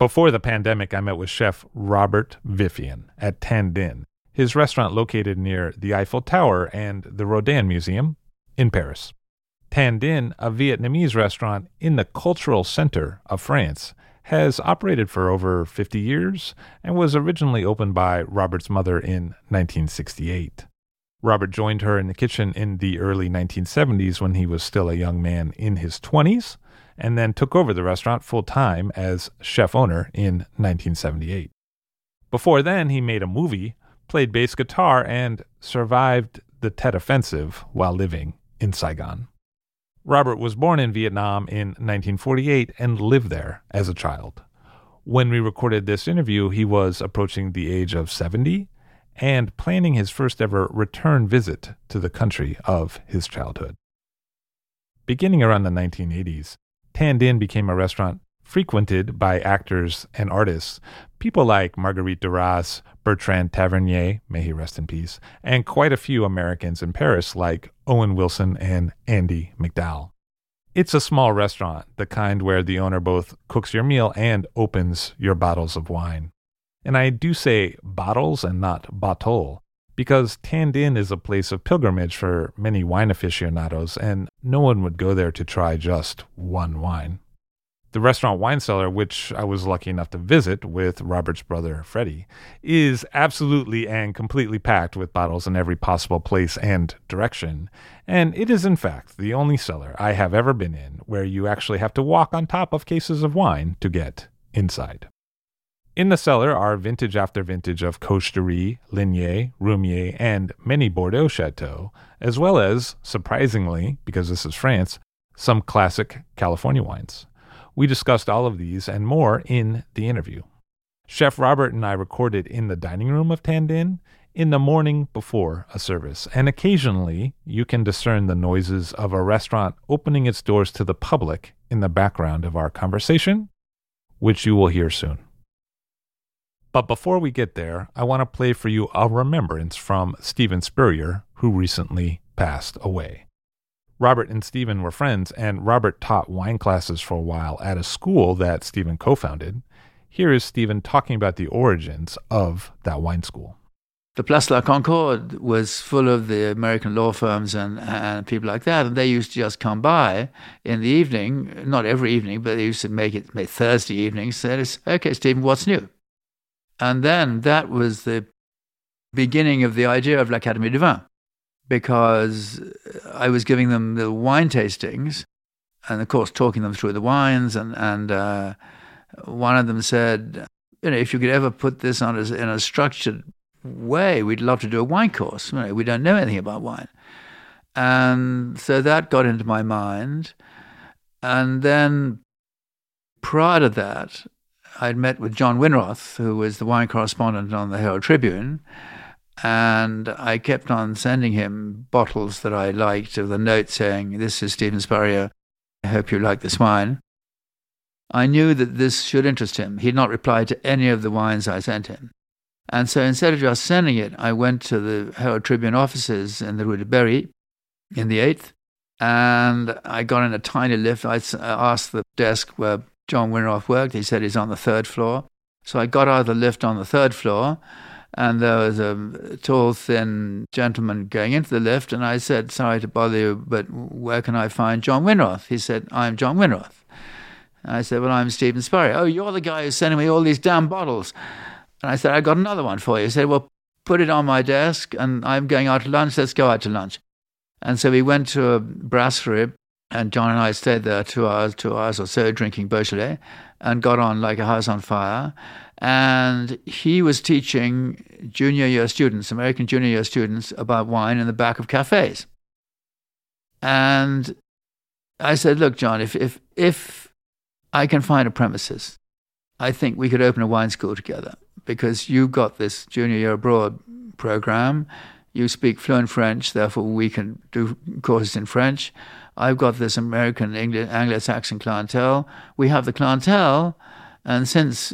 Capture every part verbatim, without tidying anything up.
Before the pandemic, I met with Chef Robert Vifian at Tan Dinh, his restaurant located near the Eiffel Tower and the Rodin Museum in Paris. Tan Dinh, a Vietnamese restaurant in the cultural center of France, has operated for over fifty years and was originally opened by Robert's mother in nineteen sixty-eight. Robert joined her in the kitchen in the early nineteen seventies when he was still a young man in his twenties, and then took over the restaurant full-time as chef-owner in nineteen seventy-eight. Before then, he made a movie, played bass guitar, and survived the Tet Offensive while living in Saigon. Robert was born in Vietnam in nineteen forty-eight and lived there as a child. When we recorded this interview, he was approaching the age of seventy and planning his first ever return visit to the country of his childhood. Beginning around the nineteen eighties, Tan Dinh became a restaurant frequented by actors and artists, people like Marguerite Duras, Bertrand Tavernier, may he rest in peace, and quite a few Americans in Paris like Owen Wilson and Andy McDowell. It's a small restaurant, the kind where the owner both cooks your meal and opens your bottles of wine. And I do say bottles and not bottle, because Tan Dinh is a place of pilgrimage for many wine aficionados, and no one would go there to try just one wine. The restaurant wine cellar, which I was lucky enough to visit with Robert's brother, Freddie, is absolutely and completely packed with bottles in every possible place and direction, and it is in fact the only cellar I have ever been in where you actually have to walk on top of cases of wine to get inside. In the cellar are vintage after vintage of Koch de Rie, Lignier, Roumier, and many Bordeaux chateaux, as well as, surprisingly, because this is France, some classic California wines. We discussed all of these and more in the interview. Chef Robert and I recorded in the dining room of Tan Dinh in the morning before a service, and occasionally you can discern the noises of a restaurant opening its doors to the public in the background of our conversation, which you will hear soon. But before we get there, I want to play for you a remembrance from Steven Spurrier, who recently passed away. Robert and Steven were friends, and Robert taught wine classes for a while at a school that Steven co-founded. Here is Steven talking about the origins of that wine school. The Place La Concorde was full of the American law firms and, and people like that, and they used to just come by in the evening, not every evening, but they used to make it make Thursday evenings. So it's, okay, Steven, what's new? And then that was the beginning of the idea of L'Académie du Vin, because I was giving them the wine tastings and, of course, talking them through the wines. And, and uh, one of them said, you know, if you could ever put this on as, in a structured way, we'd love to do a wine course. You know, we don't know anything about wine. And so that got into my mind. And then prior to that, I'd met with John Whinroth, who was the wine correspondent on the Herald Tribune, and I kept on sending him bottles that I liked with a note saying, this is Steven Spurrier, I hope you like this wine. I knew that this should interest him. He'd not replied to any of the wines I sent him. And so instead of just sending it, I went to the Herald Tribune offices in the Rue de Berry in the eighth, and I got in a tiny lift. I asked the desk where John Whinroth worked. He said he's on the third floor. So I got out of the lift on the third floor, and there was a tall, thin gentleman going into the lift, and I said, sorry to bother you, but where can I find John Whinroth? He said, I'm John Whinroth. And I said, well, I'm Steven Spurrier. Oh, you're the guy who's sending me all these damn bottles. And I said, I got another one for you. He said, well, put it on my desk, and I'm going out to lunch. Let's go out to lunch. And so we went to a brasserie, and John and I stayed there two hours, two hours or so, drinking Beaujolais, and got on like a house on fire. And he was teaching junior year students, American junior year students, about wine in the back of cafes. And I said, look, John, if if if I can find a premises, I think we could open a wine school together, because you've got this junior year abroad program. You speak fluent French, therefore we can do courses in French. I've got this American English, Anglo-Saxon clientele. We have the clientele, and since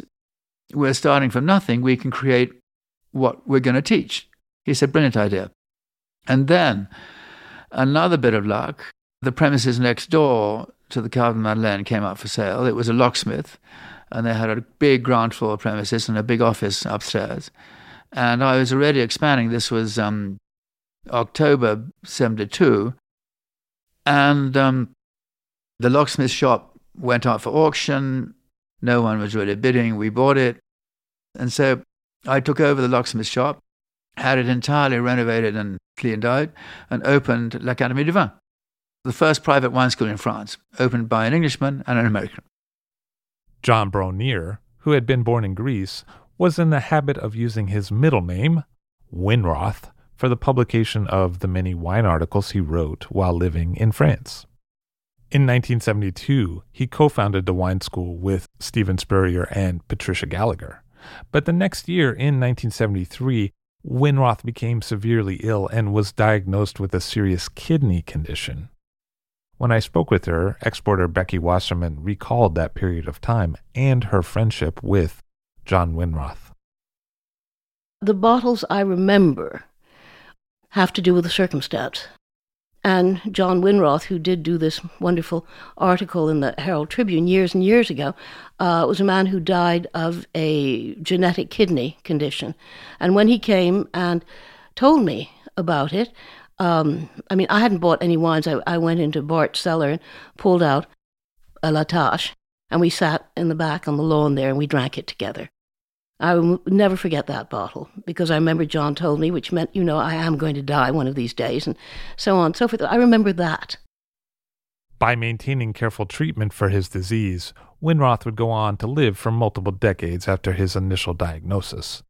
we're starting from nothing, we can create what we're going to teach. He said, brilliant idea. And then, another bit of luck, the premises next door to the Carlton Madeleine came up for sale. It was a locksmith, and they had a big ground floor premises and a big office upstairs. And I was already expanding. This was um, October seventy-two. And um, the locksmith shop went out for auction. No one was really bidding. We bought it. And so I took over the locksmith shop, had it entirely renovated and cleaned out, and opened L'Académie du Vin, the first private wine school in France, opened by an Englishman and an American. John Bronier, who had been born in Greece, was in the habit of using his middle name, Whinroth, for the publication of the many wine articles he wrote while living in France. In nineteen seventy-two, he co-founded the wine school with Steven Spurrier and Patricia Gallagher. But the next year, in nineteen seventy-three, Whinroth became severely ill and was diagnosed with a serious kidney condition. When I spoke with her, exporter Becky Wasserman recalled that period of time and her friendship with John Whinroth. The bottles I remember have to do with the circumstance. And John Whinroth, who did do this wonderful article in the Herald Tribune years and years ago, uh, was a man who died of a genetic kidney condition. And when he came and told me about it, um, I mean, I hadn't bought any wines. I, I went into Bart's cellar and pulled out a La Tache. And we sat in the back on the lawn there, and we drank it together. I will never forget that bottle, because I remember John told me, which meant, you know, I am going to die one of these days, and so on and so forth. I remember that. By maintaining careful treatment for his disease, Whinroth would go on to live for multiple decades after his initial diagnosis.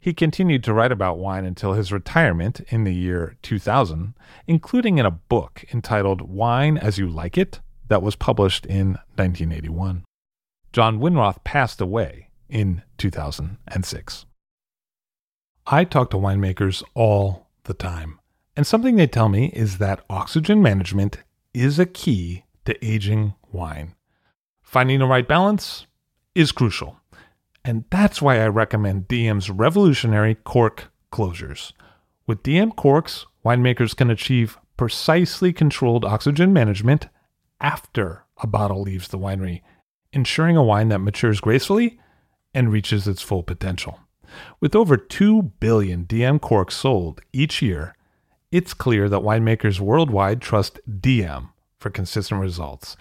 He continued to write about wine until his retirement in the year two thousand, including in a book entitled Wine as You Like It, that was published in nineteen eighty-one. John Whinroth passed away in two thousand six. I talk to winemakers all the time, and something they tell me is that oxygen management is a key to aging wine. Finding the right balance is crucial, and that's why I recommend D M's revolutionary cork closures. With D M corks, winemakers can achieve precisely controlled oxygen management after a bottle leaves the winery, ensuring a wine that matures gracefully and reaches its full potential. With over two billion D M corks sold each year, it's clear that winemakers worldwide trust D M for consistent results,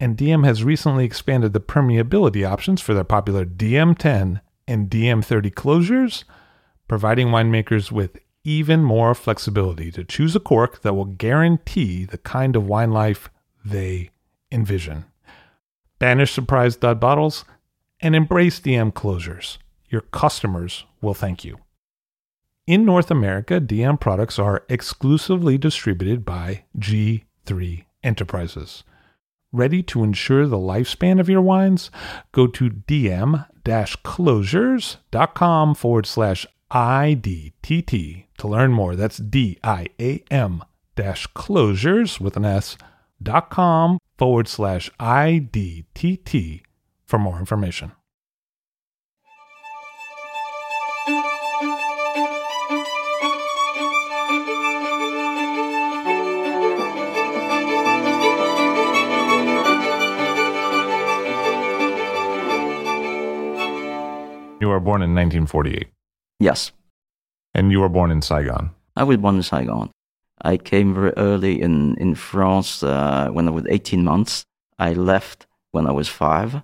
and D M has recently expanded the permeability options for their popular D M ten and D M thirty closures, providing winemakers with even more flexibility to choose a cork that will guarantee the kind of wine life they envision. Banish surprise dud bottles and embrace D M closures. Your customers will thank you. In North America, D M products are exclusively distributed by G three Enterprises. Ready to ensure the lifespan of your wines? Go to dm-closures.com forward slash IDTT to learn more. That's D I A M dash closures with an S dot com forward slash IDTT for more information. were born in nineteen forty-eight. Yes. And you were born in Saigon. I was born in Saigon. I came very early in, in France uh, when I was eighteen months. I left when I was five,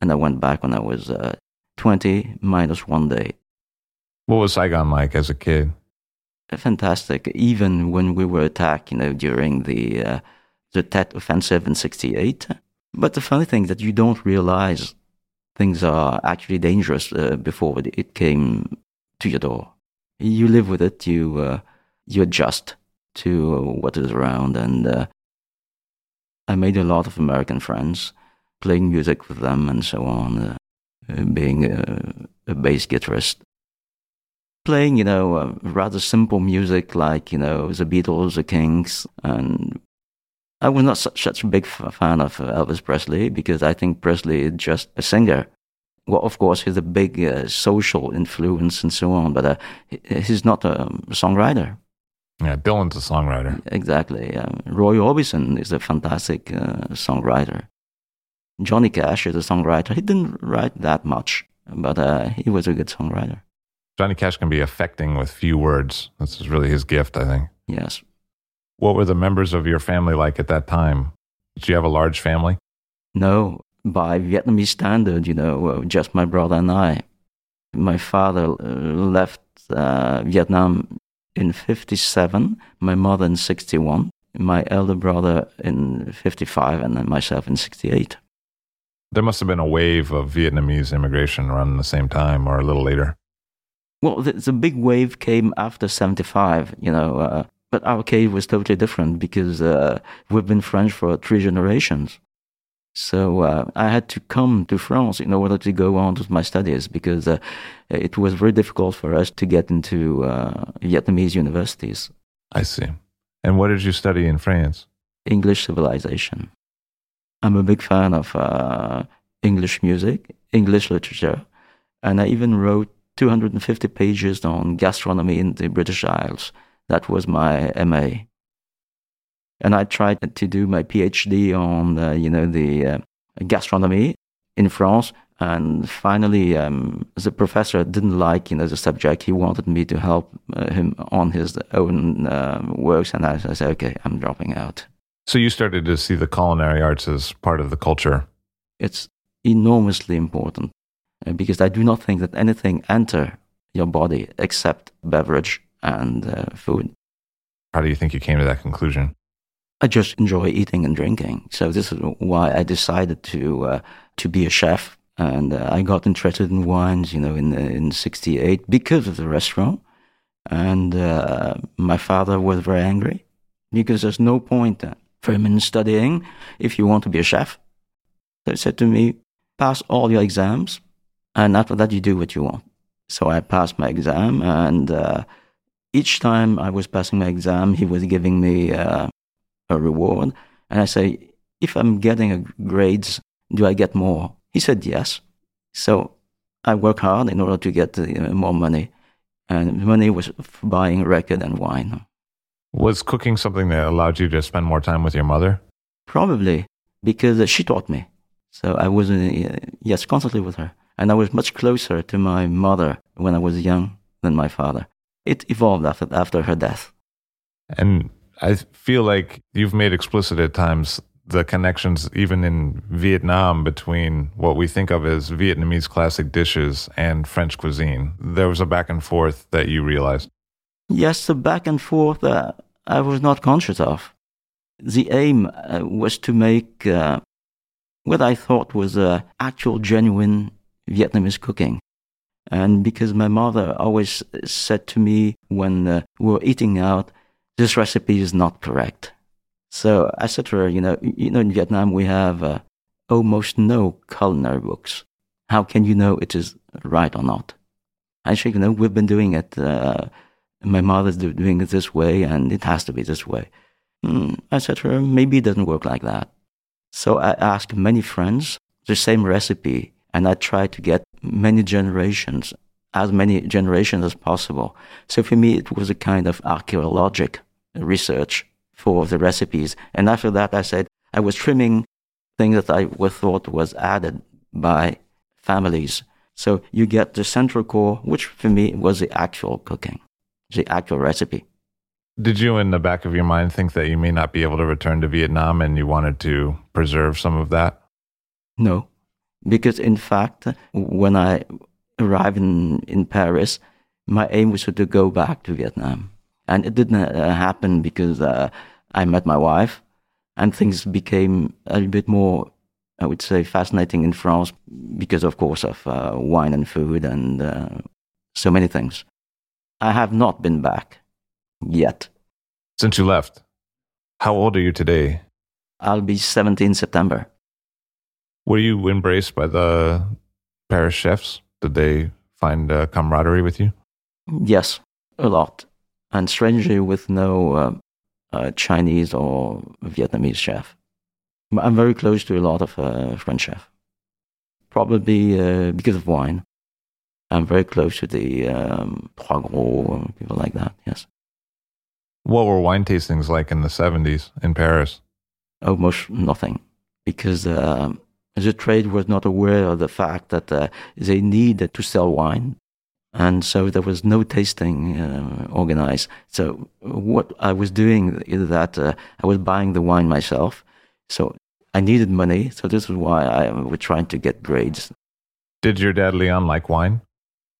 and I went back when I was uh, twenty minus one day. What was Saigon like as a kid? Fantastic. Even when we were attacked, you know, during the uh, the Tet Offensive in sixty-eight. But the funny thing is that you don't realize things are actually dangerous uh, before it came to your door. You live with it. You uh, you adjust to what is around, and uh, I made a lot of American friends, playing music with them and so on, uh, being a, a bass guitarist, playing you know uh, rather simple music like you know the Beatles, the Kinks, and I was not such, such a big f- fan of Elvis Presley because I think Presley is just a singer. Well, of course, he's a big uh, social influence and so on, but uh, he, he's not a songwriter. Yeah, Dylan's a songwriter. Exactly. Um, Roy Orbison is a fantastic uh, songwriter. Johnny Cash is a songwriter. He didn't write that much, but uh, he was a good songwriter. Johnny Cash can be affecting with few words. This is really his gift, I think. Yes. What were the members of your family like at that time? Did you have a large family? No. By Vietnamese standard, you know, just my brother and I. My father left uh, Vietnam in fifty-seven, my mother in sixty-one, my elder brother in fifty-five, and then myself in sixty-eight. There must have been a wave of Vietnamese immigration around the same time or a little later. Well, the, the big wave came after seventy-five, you know, uh, but our case was totally different because uh, we've been French for three generations. So uh, I had to come to France in order to go on with my studies because uh, it was very difficult for us to get into uh, Vietnamese universities. I see. And what did you study in France? English civilization. I'm a big fan of uh, English music, English literature, and I even wrote two hundred fifty pages on gastronomy in the British Isles. That was my M A. And I tried to do my P H D on, uh, you know, the uh, gastronomy in France. And finally, um, the professor didn't like, you know, the subject. He wanted me to help uh, him on his own uh, works. And I, I said, okay, I'm dropping out. So you started to see the culinary arts as part of the culture. It's enormously important because I do not think that anything enters your body except beverage and uh, food. How do you think you came to that conclusion? I just enjoy eating and drinking. So this is why I decided to uh, to be a chef. And uh, I got interested in wines, you know, in in sixty-eight because of the restaurant. And uh, my father was very angry because there's no point for him in studying if you want to be a chef. So he said to me, pass all your exams, and after that you do what you want. So I passed my exam, and uh, each time I was passing my exam, he was giving me... Uh, a reward, and I say, if I'm getting a grades, do I get more? He said yes. So I work hard in order to get more money, and money was buying record and wine. Was cooking something that allowed you to spend more time with your mother? Probably, because she taught me. So I was, uh, yes, constantly with her, and I was much closer to my mother when I was young than my father. It evolved after after her death. And I feel like you've made explicit at times the connections, even in Vietnam, between what we think of as Vietnamese classic dishes and French cuisine. There was a back and forth that you realized. Yes, the back and forth uh, I was not conscious of. The aim uh, was to make uh, what I thought was uh, actual, genuine Vietnamese cooking. And because my mother always said to me when uh, we were eating out, this recipe is not correct. So I said to her, you know, you know, in Vietnam we have uh, almost no culinary books. How can you know it is right or not? And she, you know, we've been doing it. Uh, my mother's doing it this way, and it has to be this way. Mm, I said to her, maybe it doesn't work like that. So I asked many friends the same recipe, and I tried to get many generations, as many generations as possible. So for me, it was a kind of archaeologic research for the recipes. And after that, I said I was trimming things that I thought was added by families. So you get the central core, which for me was the actual cooking, the actual recipe. Did you, in the back of your mind, think that you may not be able to return to Vietnam and you wanted to preserve some of that? No, because in fact, when I arrived in, in Paris, my aim was to go back to Vietnam. And it didn't uh, happen because uh, I met my wife and things became a little bit more, I would say, fascinating in France because, of course, of uh, wine and food and uh, so many things. I have not been back yet. Since you left, how old are you today? I'll be seventeen in September. Were you embraced by the Paris chefs? Did they find uh, camaraderie with you? Yes, a lot. And strangely, with no uh, uh, Chinese or Vietnamese chef. I'm very close to a lot of uh, French chefs. Probably uh, because of wine. I'm very close to the um, Trois Gros, people like that, yes. What were wine tastings like in the seventies in Paris? Almost nothing, because uh, the trade was not aware of the fact that uh, they needed to sell wine. And so there was no tasting uh, organized. So what I was doing is that uh, I was buying the wine myself. So I needed money. So this is why I was trying to get grades. Did your dad, Leon, like wine?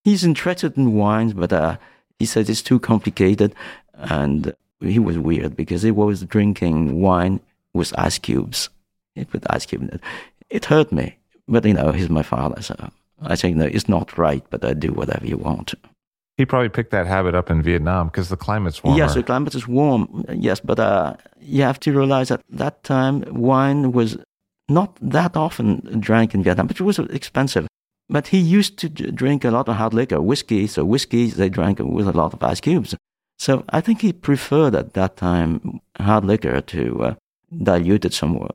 He's interested in wines, but uh, he said it's too complicated. And he was weird because he was drinking wine with ice cubes. He put ice cube in it. It hurt me. But, you know, he's my father, so I think, no, it's not right, but I do whatever you want. He probably picked that habit up in Vietnam because the climate's warm. Yes, the climate is warm, yes, but uh, you have to realize that that time wine was not that often drank in Vietnam, but it was expensive. But he used to drink a lot of hard liquor, whiskey, so whiskey they drank with a lot of ice cubes. So I think he preferred at that time hard liquor to uh, dilute it somewhat.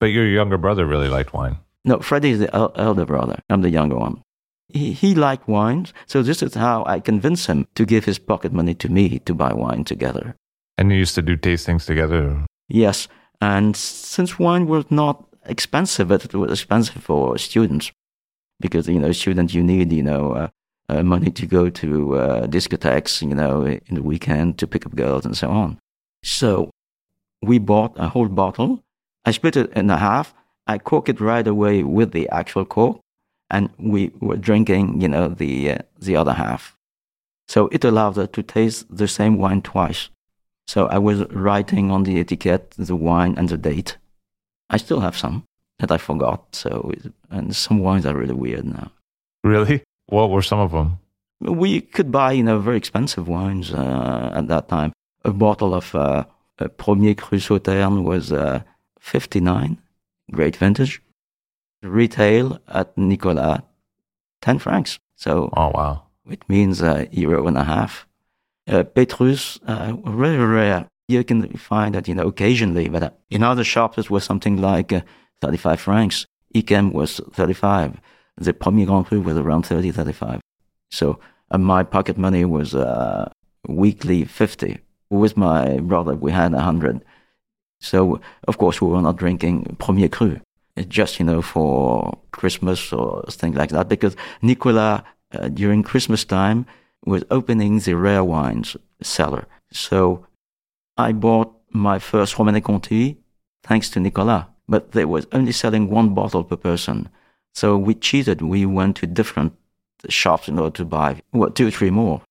But your younger brother really liked wine. No, Freddie is the elder brother. I'm the younger one. He, he liked wines, so this is how I convinced him to give his pocket money to me to buy wine together. And you used to do tastings together? Yes, and since wine was not expensive, but it was expensive for students, because, you know, students, you need, you know, uh, uh, money to go to uh, discotheques, you know, in the weekend to pick up girls and so on. So we bought a whole bottle. I split it in half. I corked it right away with the actual cork, and we were drinking, you know, the uh, the other half. So it allowed us to taste the same wine twice. So I was writing on the etiquette the wine and the date. I still have some that I forgot. So it, and some wines are really weird now. Really? What were some of them? We could buy, you know, very expensive wines uh, at that time. A bottle of uh, a Premier Cru Sauternes was uh, fifty-nine. Great vintage. Retail at Nicolas, ten francs. So, oh, wow. It means a euro and a half. Uh, Petrus, uh, very rare. You can find that, you know, occasionally, but uh, in other shops it was something like uh, thirty-five francs. Ikem was thirty-five. The Premier Grand Cru was around thirty, thirty-five. So uh, my pocket money was uh, weekly fifty. With my brother, we had one hundred. So, of course, we were not drinking Premier Cru, just, you know, for Christmas or things like that, because Nicolas, uh, during Christmas time, was opening the rare wines cellar. So I bought my first Romanée Conti, thanks to Nicolas, but they was only selling one bottle per person. So we cheated. We went to different shops in order to buy, well, two or three more.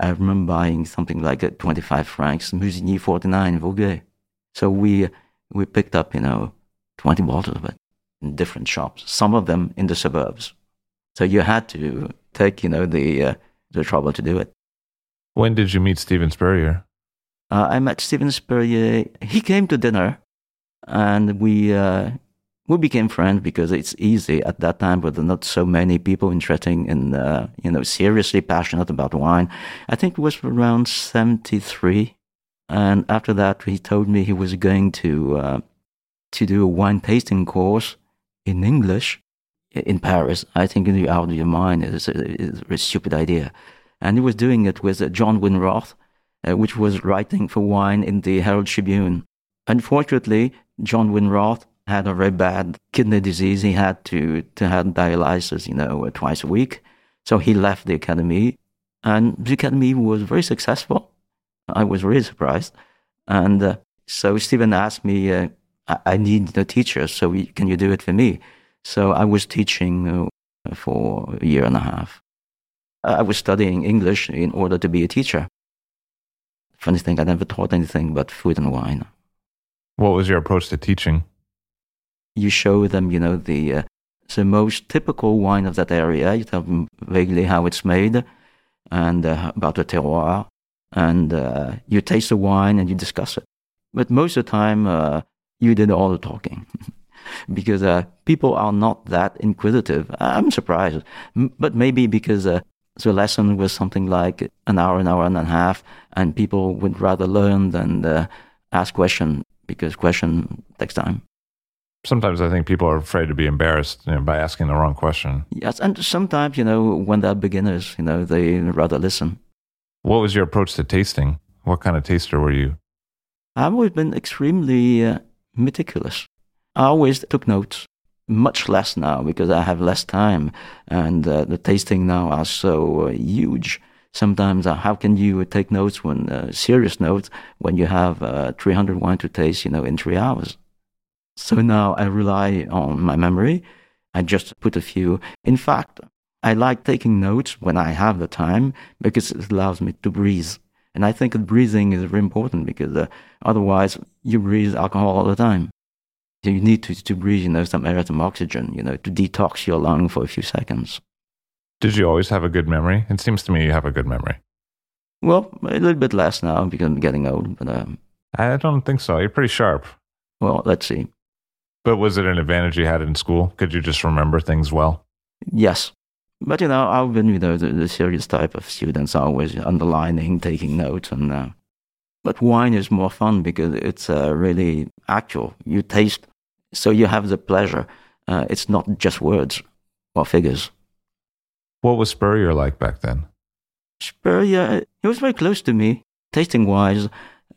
I remember buying something like a twenty-five francs, Musigny forty-nine, Voguet. So we we picked up, you know, twenty bottles of it in different shops, some of them in the suburbs. So you had to take, you know, the uh, the trouble to do it. When did you meet Steven Spurrier? Uh, I met Steven Spurrier. He came to dinner, and we uh, we became friends because it's easy at that time, but there are not so many people interested in, uh, you know, seriously passionate about wine. I think it was around seventy-three. And after that, he told me he was going to uh, to do a wine tasting course in English in Paris. I think in the out of your mind is a, is a stupid idea. And he was doing it with uh, John Whinroth, uh, which was writing for wine in the Herald Tribune. Unfortunately, John Whinroth had a very bad kidney disease. He had to, to have dialysis, you know, twice a week. So he left the academy, and the academy was very successful. I was really surprised. And uh, so Steven asked me, uh, I-, I need a teacher, so we, can you do it for me? So I was teaching uh, for a year and a half. I was studying English in order to be a teacher. Funny thing, I never taught anything but food and wine. What was your approach to teaching? You show them, you know, the uh, the most typical wine of that area. You tell them vaguely how it's made and uh, about the terroir. And uh, you taste the wine and you discuss it. But most of the time, uh, you did all the talking. Because uh, people are not that inquisitive. I'm surprised. M- but maybe because... Uh, The lesson was something like an hour, an hour and a half, and people would rather learn than uh, ask questions, because question takes time. Sometimes I think people are afraid to be embarrassed, you know, by asking the wrong question. Yes, and sometimes, you know, when they're beginners, you know, they rather listen. What was your approach to tasting? What kind of taster were you? I've always been extremely uh, meticulous. I always took notes. Much less now, because I have less time, and uh, the tasting now are so uh, huge. Sometimes, uh, how can you take notes when uh, serious notes when you have uh, three hundred wine to taste, you know, in three hours? So now I rely on my memory. I just put a few. In fact, I like taking notes when I have the time, because it allows me to breathe. And I think that breathing is very important, because uh, otherwise you breathe alcohol all the time. You need to, to breathe, you know, some air, some oxygen, you know, to detox your lung for a few seconds. Did you always have a good memory? It seems to me you have a good memory. Well, a little bit less now because I'm getting old. But um, I don't think so. You're pretty sharp. Well, let's see. But was it an advantage you had in school? Could you just remember things well? Yes. But, you know, I've been, you know, the, the serious type of students, always underlining, taking notes, and... Uh, but wine is more fun because it's uh, really actual. You taste, so you have the pleasure. Uh, it's not just words or figures. What was Spurrier like back then? Spurrier, he was very close to me, tasting-wise.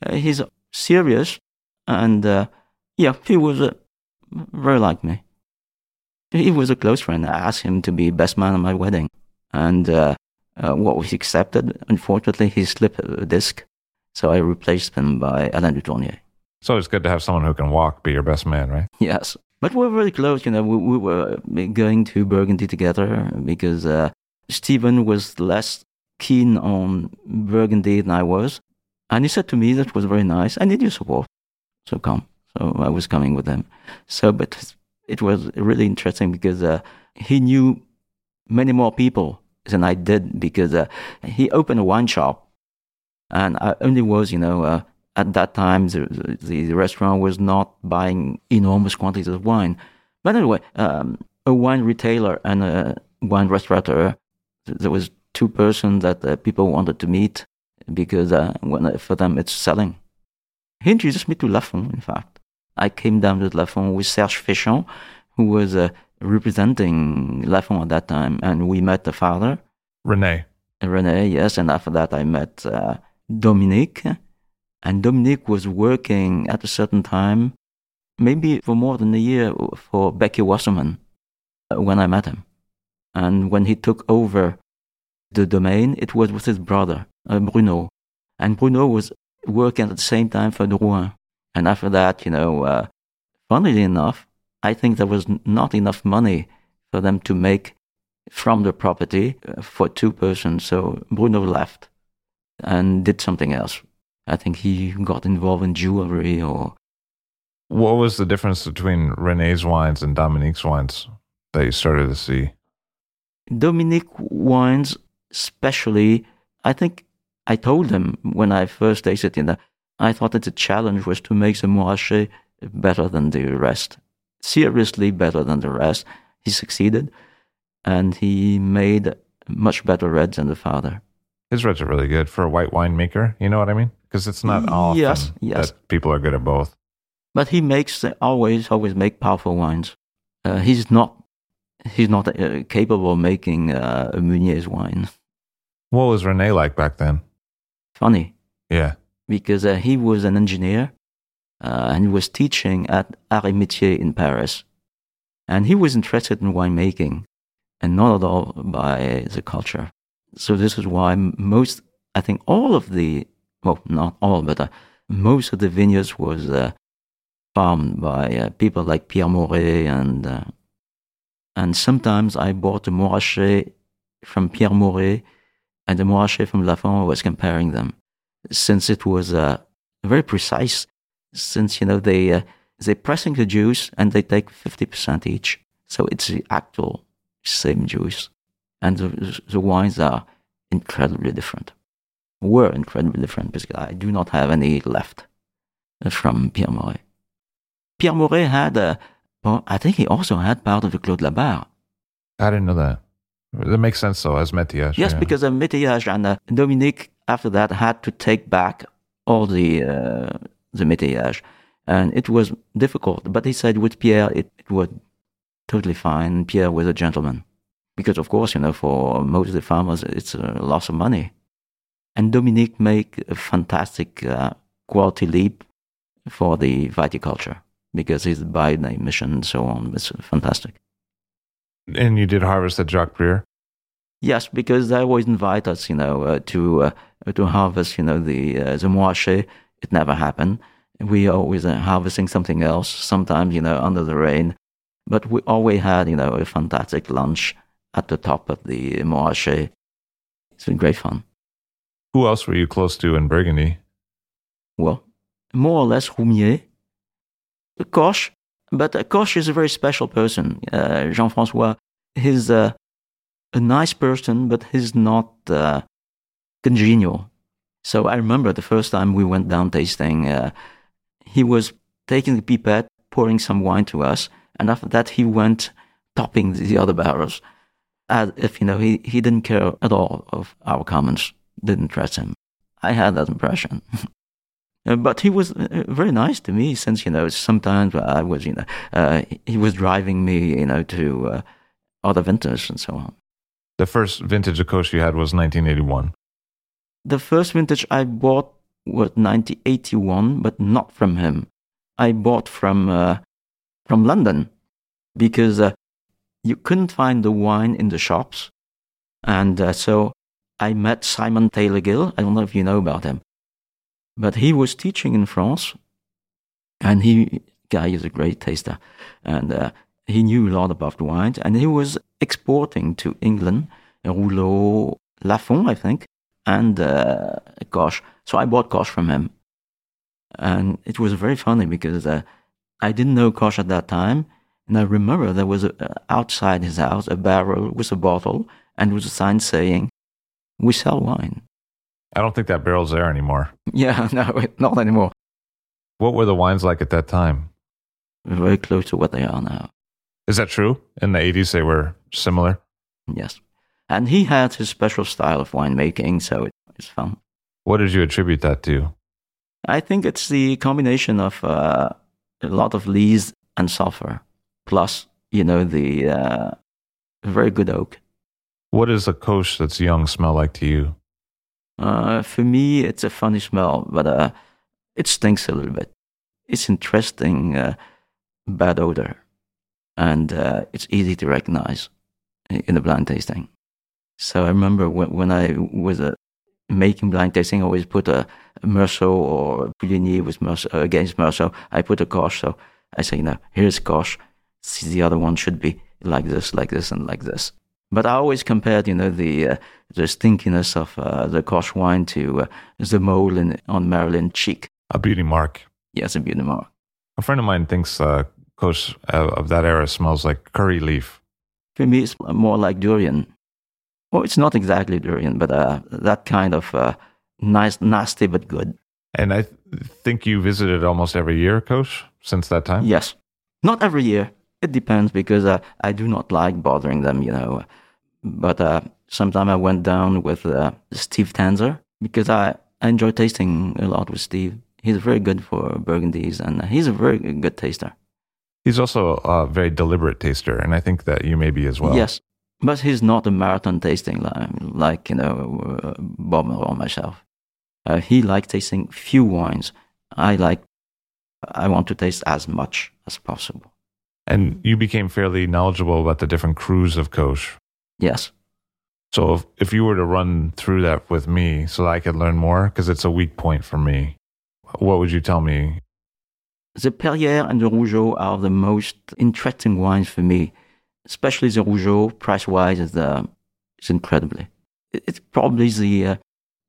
Uh, he's serious, and uh, yeah, he was uh, very like me. He was a close friend. I asked him to be best man at my wedding, and uh, uh, what was accepted, unfortunately, he slipped a disc. So I replaced him by Alain Dutournier. So it's good to have someone who can walk be your best man, right? Yes. But we're very close, you know. We, we were going to Burgundy together because uh, Stephen was less keen on Burgundy than I was. And he said to me, that was very nice. I need your support. So come. So I was coming with him. So, but it was really interesting because uh, he knew many more people than I did, because uh, he opened a wine shop. And I only was, you know, uh, at that time, the, the, the restaurant was not buying enormous quantities of wine. But anyway, um, a wine retailer and a wine restaurateur, there was two persons that uh, people wanted to meet, because uh, when, for them it's selling. He introduced me to Lafon, in fact. I came down to Lafon with Serge Féchon, who was uh, representing Lafon at that time, and we met the father. René. René, yes, and after that I met... Uh, Dominique, and Dominique was working at a certain time, maybe for more than a year, for Becky Wasserman uh, when I met him. And when he took over the domain, it was with his brother, uh, Bruno. And Bruno was working at the same time for Drouhin. And after that, you know, uh, funnily enough, I think there was not enough money for them to make from the property uh, for two persons, so Bruno left and did something else. I think he got involved in jewelry or... What was the difference between René's wines and Dominique's wines that you started to see? Dominique wines, especially, I think I told him when I first tasted it, I thought that the challenge was to make the Moirachet better than the rest. Seriously better than the rest. He succeeded, and he made much better reds than the father. His reds are really good for a white winemaker, you know what I mean? Because it's not often yes, yes. that people are good at both. But he makes always, always make powerful wines. Uh, he's not he's not uh, capable of making uh, a Meunier's wine. What was René like back then? Funny. Yeah. Because uh, he was an engineer, uh, and he was teaching at Arts et Métiers in Paris. And he was interested in winemaking and not at all by the culture. So this is why most, I think all of the, well, not all, but uh, most of the vineyards was uh, farmed by uh, people like Pierre Morey. And uh, and sometimes I bought a Moirachet from Pierre Morey and a Moirachet from Lafon. I was comparing them, since it was uh, very precise, since, you know, they, uh, they're pressing the juice and they take fifty percent each. So it's the actual same juice. And the, the wines are incredibly different. Were incredibly different, because I do not have any left from Pierre Morey. Pierre Morey had, a, well, I think he also had part of the Clos de la Barre. I didn't know that. That makes sense, though, as Métillage. Yes, yeah. Because of Métillage, and uh, Dominique, after that, had to take back all the uh, the Métillage. And it was difficult, but he said with Pierre, it, it was totally fine. Pierre was a gentleman. Because, of course, you know, for most of the farmers, it's a loss of money. And Dominique make a fantastic uh, quality leap for the viticulture, because he's by mission and so on. It's fantastic. And you did harvest at Jacques Brier? Yes, because they always invite us, you know, uh, to uh, to harvest, you know, the uh, the Moirachet. It never happened. We always uh, harvesting something else, sometimes, you know, under the rain. But we always had, you know, a fantastic lunch at the top of the Moirachet. It's been great fun. Who else were you close to in Burgundy? Well, more or less Roumier, Koch, but uh, Koch is a very special person. Uh, Jean-François, he's uh, a nice person, but he's not uh, congenial. So I remember the first time we went down tasting, uh, he was taking the pipette, pouring some wine to us, and after that he went topping the other barrels. As if, you know, he, he didn't care at all of our comments, didn't trust him. I had that impression. But he was very nice to me, since, you know, sometimes I was, you know, uh, he was driving me, you know, to uh, other vintages and so on. The first vintage of Koch you had was nineteen eighty-one. The first vintage I bought was nineteen eighty-one, but not from him. I bought from uh, from London, because uh, you couldn't find the wine in the shops. And uh, so I met Simon Taylor Gill. I don't know if you know about him. But he was teaching in France. And he guy is a great taster. And uh, he knew a lot about wine. And he was exporting to England, Rouleau, Lafon, I think, and uh, Gosh. So I bought Gosh from him. And it was very funny, because uh, I didn't know Gosh at that time. And I remember there was, a, outside his house, a barrel with a bottle and with a sign saying, "We sell wine." I don't think that barrel's there anymore. Yeah, no, not anymore. What were the wines like at that time? Very close to what they are now. Is that true? In the eighties, they were similar? Yes. And he had his special style of winemaking, so it, it's fun. What did you attribute that to? I think it's the combination of uh, a lot of lees and sulfur. Plus, you know, the uh, very good oak. What does a Koch that's young smell like to you? Uh, for me, it's a funny smell, but uh, it stinks a little bit. It's interesting, uh, bad odor, and uh, it's easy to recognize in a blind tasting. So I remember when, when I was uh, making blind tasting, I always put a Merceau or Lignier with Merceau, uh, against Merceau. I put a Koch, so I say, you know, here's Koch. See, the other one should be like this, like this, and like this. But I always compared, you know, the uh, the stinkiness of uh, the Koch wine to uh, the mole in, on Marilyn Cheek. A beauty mark. Yes, a beauty mark. A friend of mine thinks uh, Koch uh, of that era smells like curry leaf. For me, it's more like durian. Well, it's not exactly durian, but uh, that kind of uh, nice, nasty, but good. And I th- think you visited almost every year, Koch, since that time? Yes. Not every year. It depends, because uh, I do not like bothering them, you know. But uh, sometimes I went down with uh, Steve Tanzer, because I, I enjoy tasting a lot with Steve. He's very good for Burgundies, and he's a very good taster. He's also a very deliberate taster, and I think that you may be as well. Yes, but he's not a marathon tasting like, like you know, uh, Bob or myself. Uh, he likes tasting few wines. I like I want to taste as much as possible. And you became fairly knowledgeable about the different crews of Koch. Yes. So if, if you were to run through that with me so that I could learn more, because it's a weak point for me, what would you tell me? The Perrier and the Rougeard are the most interesting wines for me, especially the Rougeard, price-wise, is, uh, is incredibly. It's probably the uh,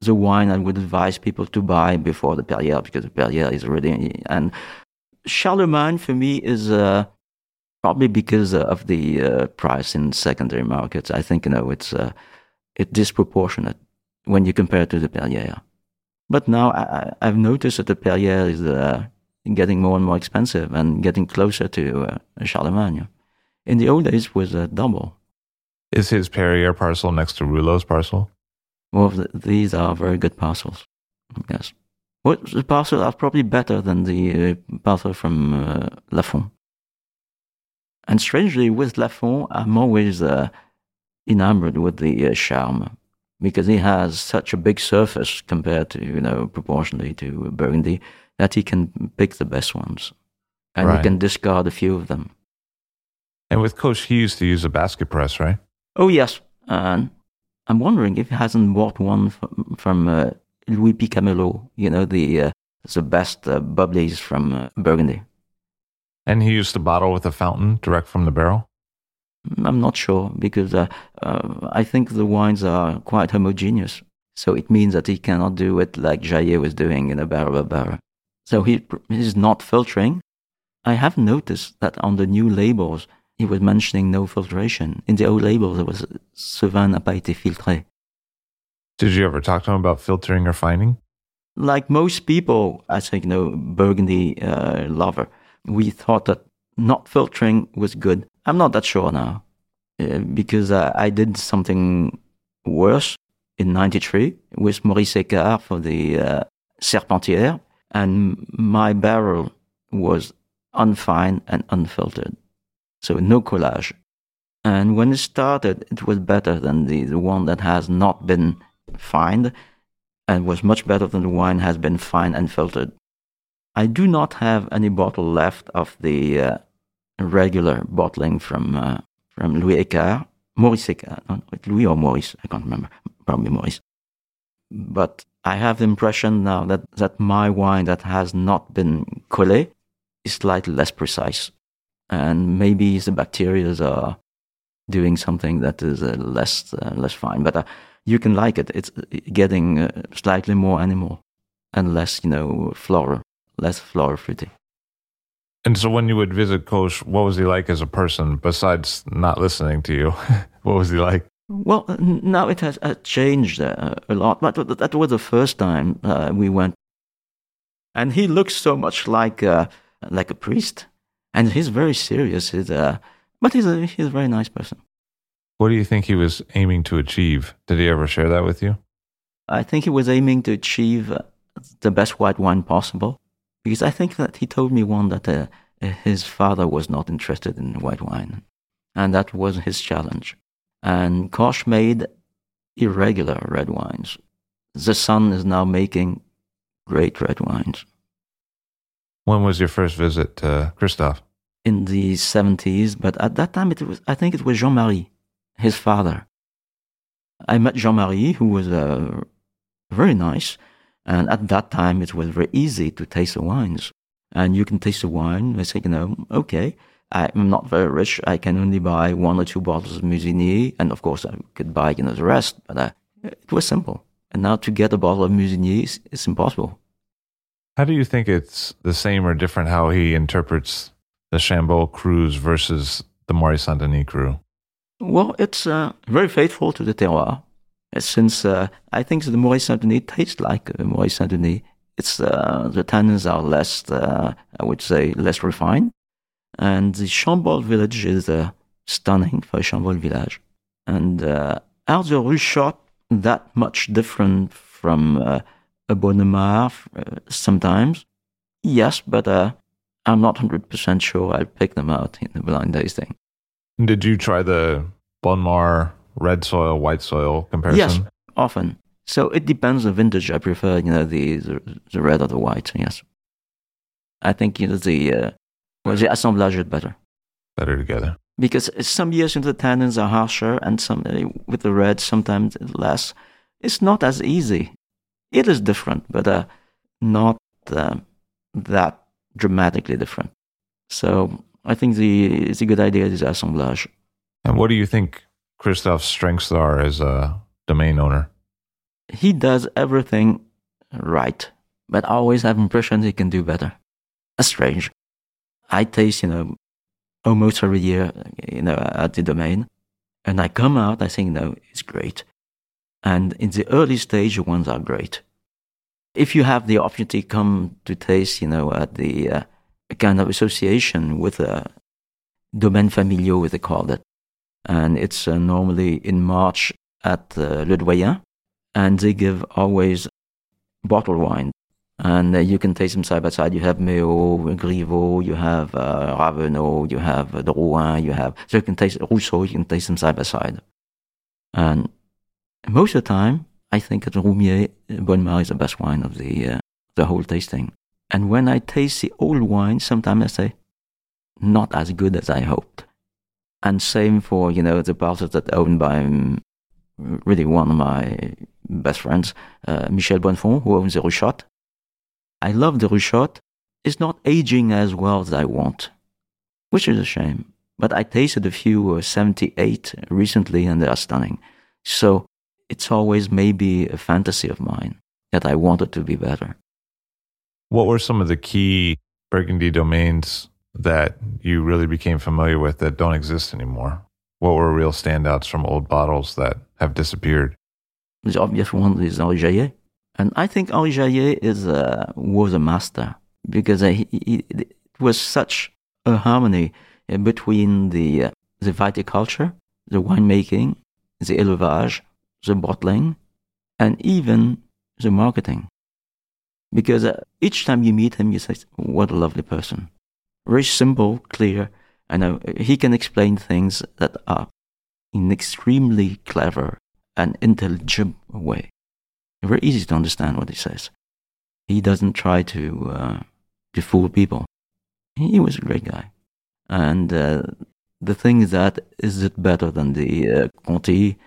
the wine I would advise people to buy before the Perrier, because the Perrier is already... And Charlemagne, for me, is... Uh, Probably because of the uh, price in secondary markets. I think, you know, it's uh, it's disproportionate when you compare it to the Perrier. But now I, I've noticed that the Perrier is uh, getting more and more expensive and getting closer to uh, Charlemagne. In the old days, it was uh, double. Is his Perrier parcel next to Rouleau's parcel? Well, the, these are very good parcels, yes. Well, the parcels are probably better than the uh, parcel from uh, Lafon. And strangely, with Lafon, I'm always uh, enamored with the uh, charme, because he has such a big surface compared to, you know, proportionally to Burgundy, that he can pick the best ones. And right. He can discard a few of them. And with Koch, he used to use a basket press, right? Oh, yes. And I'm wondering if he hasn't bought one from, from uh, Louis Picamello, you know, the, uh, the best uh, bubblies from uh, Burgundy. And he used the bottle with a fountain direct from the barrel? I'm not sure, because uh, uh, I think the wines are quite homogeneous. So it means that he cannot do it like Jaillet was doing in a barrel of barrel. So he is not filtering. I have noticed that on the new labels, he was mentioning no filtration. In the old labels, it was "Ce vin n'a pas été filtré." Did you ever talk to him about filtering or fining? Like most people, I think, you know, Burgundy uh, lover, we thought that not filtering was good. I'm not that sure now, uh, because uh, I did something worse in ninety-three with Maurice Écart for the uh, Serpentière, and my barrel was unfined and unfiltered, so no collage. And when it started, it was better than the, the one that has not been fined, and was much better than the wine has been fined and filtered. I do not have any bottle left of the uh, regular bottling from uh, from Louis Écart, Maurice Écart, no, Louis or Maurice, I can't remember, probably Maurice. But I have the impression now that, that my wine that has not been collé is slightly less precise. And maybe the bacteria are doing something that is uh, less uh, less fine. But uh, you can like it. It's getting uh, slightly more animal and less, you know, floral. Less floral fruity. And so when you would visit Koch, what was he like as a person, besides not listening to you? What was he like? Well, now it has uh, changed uh, a lot, but that was the first time uh, we went. And he looks so much like uh, like a priest. And he's very serious, he's, uh, but he's a, he's a very nice person. What do you think he was aiming to achieve? Did he ever share that with you? I think he was aiming to achieve the best white wine possible. Because I think that he told me one that uh, his father was not interested in white wine. And that was his challenge. And Koch made irregular red wines. The son is now making great red wines. When was your first visit to uh, Christophe? In the seventies, but at that time, it was I think it was Jean Marie, his father. I met Jean Marie, who was uh, very nice. And at that time, it was very easy to taste the wines. And you can taste the wine. I say, you know, okay, I'm not very rich. I can only buy one or two bottles of Musigny. And of course, I could buy, you know, the rest. But I, it was simple. And now to get a bottle of Musigny is it's impossible. How do you think it's the same or different how he interprets the Chambol crews versus the Moray Saint-Denis crew? Well, it's uh, very faithful to the terroir. Since uh, I think the Moray Saint-Denis tastes like uh, Moray Saint-Denis, it's uh, the tannins are less, uh, I would say, less refined. And the Chambol village is uh, stunning for a Chambol village. And uh, are the Ruchot that much different from uh, a Bonnemar uh, sometimes? Yes, but uh, I'm not one hundred percent sure I'll pick them out in the blind tasting. Did you try the Bonnemar? Red soil, white soil comparison? Yes, often. So it depends on vintage. I prefer, you know, the the, the red or the white, yes. I think you know the uh, well, the assemblage is better. Better together. Because some years into the tannins are harsher, and some uh, with the red sometimes less. It's not as easy. It is different, but uh, not uh, that dramatically different. So I think the it's a good idea is assemblage. And what do you think Christophe's strengths are as a domain owner? He does everything right, but I always have impressions he can do better. That's strange. I taste, you know, almost every year, you know, at the domain, and I come out, I think, no, it's great. And in the early stage, the ones are great. If you have the opportunity to come to taste, you know, at the uh, kind of association with a uh, domaine familial, as they call it, and it's uh, normally in March at uh, Le Doyen, and they give always bottled wine. And uh, you can taste them side by side. You have Méo, Griveau, you have uh, Ravenot, you have uh, Drouhin, you have... So you can taste Rousseau, you can taste them side by side. And most of the time, I think that Roumier, Bonne Marie is the best wine of the uh, the whole tasting. And when I taste the old wine, sometimes I say, not as good as I hoped. And same for, you know, the parcels that owned by um, really one of my best friends, uh, Michel Bonnefond, who owns the Ruchot. I love the Ruchot. It's not aging as well as I want, which is a shame. But I tasted a few uh, seventy-eight recently, and they are stunning. So it's always maybe a fantasy of mine that I wanted to be better. What were some of the key Burgundy domains that you really became familiar with that don't exist anymore? What were real standouts from old bottles that have disappeared? The obvious one is Henri Jaillet. And I think Henri Jaillet is a, was a master because he, he, it was such a harmony between the, uh, the viticulture, the winemaking, the élevage, the bottling, and even the marketing. Because uh, each time you meet him, you say, what a lovely person. Very simple, clear. I know he can explain things that are in an extremely clever and intelligent way. Very easy to understand what he says. He doesn't try to, uh, to fool people. He was a great guy. And uh, the thing is that, is it better than the uh, Conti?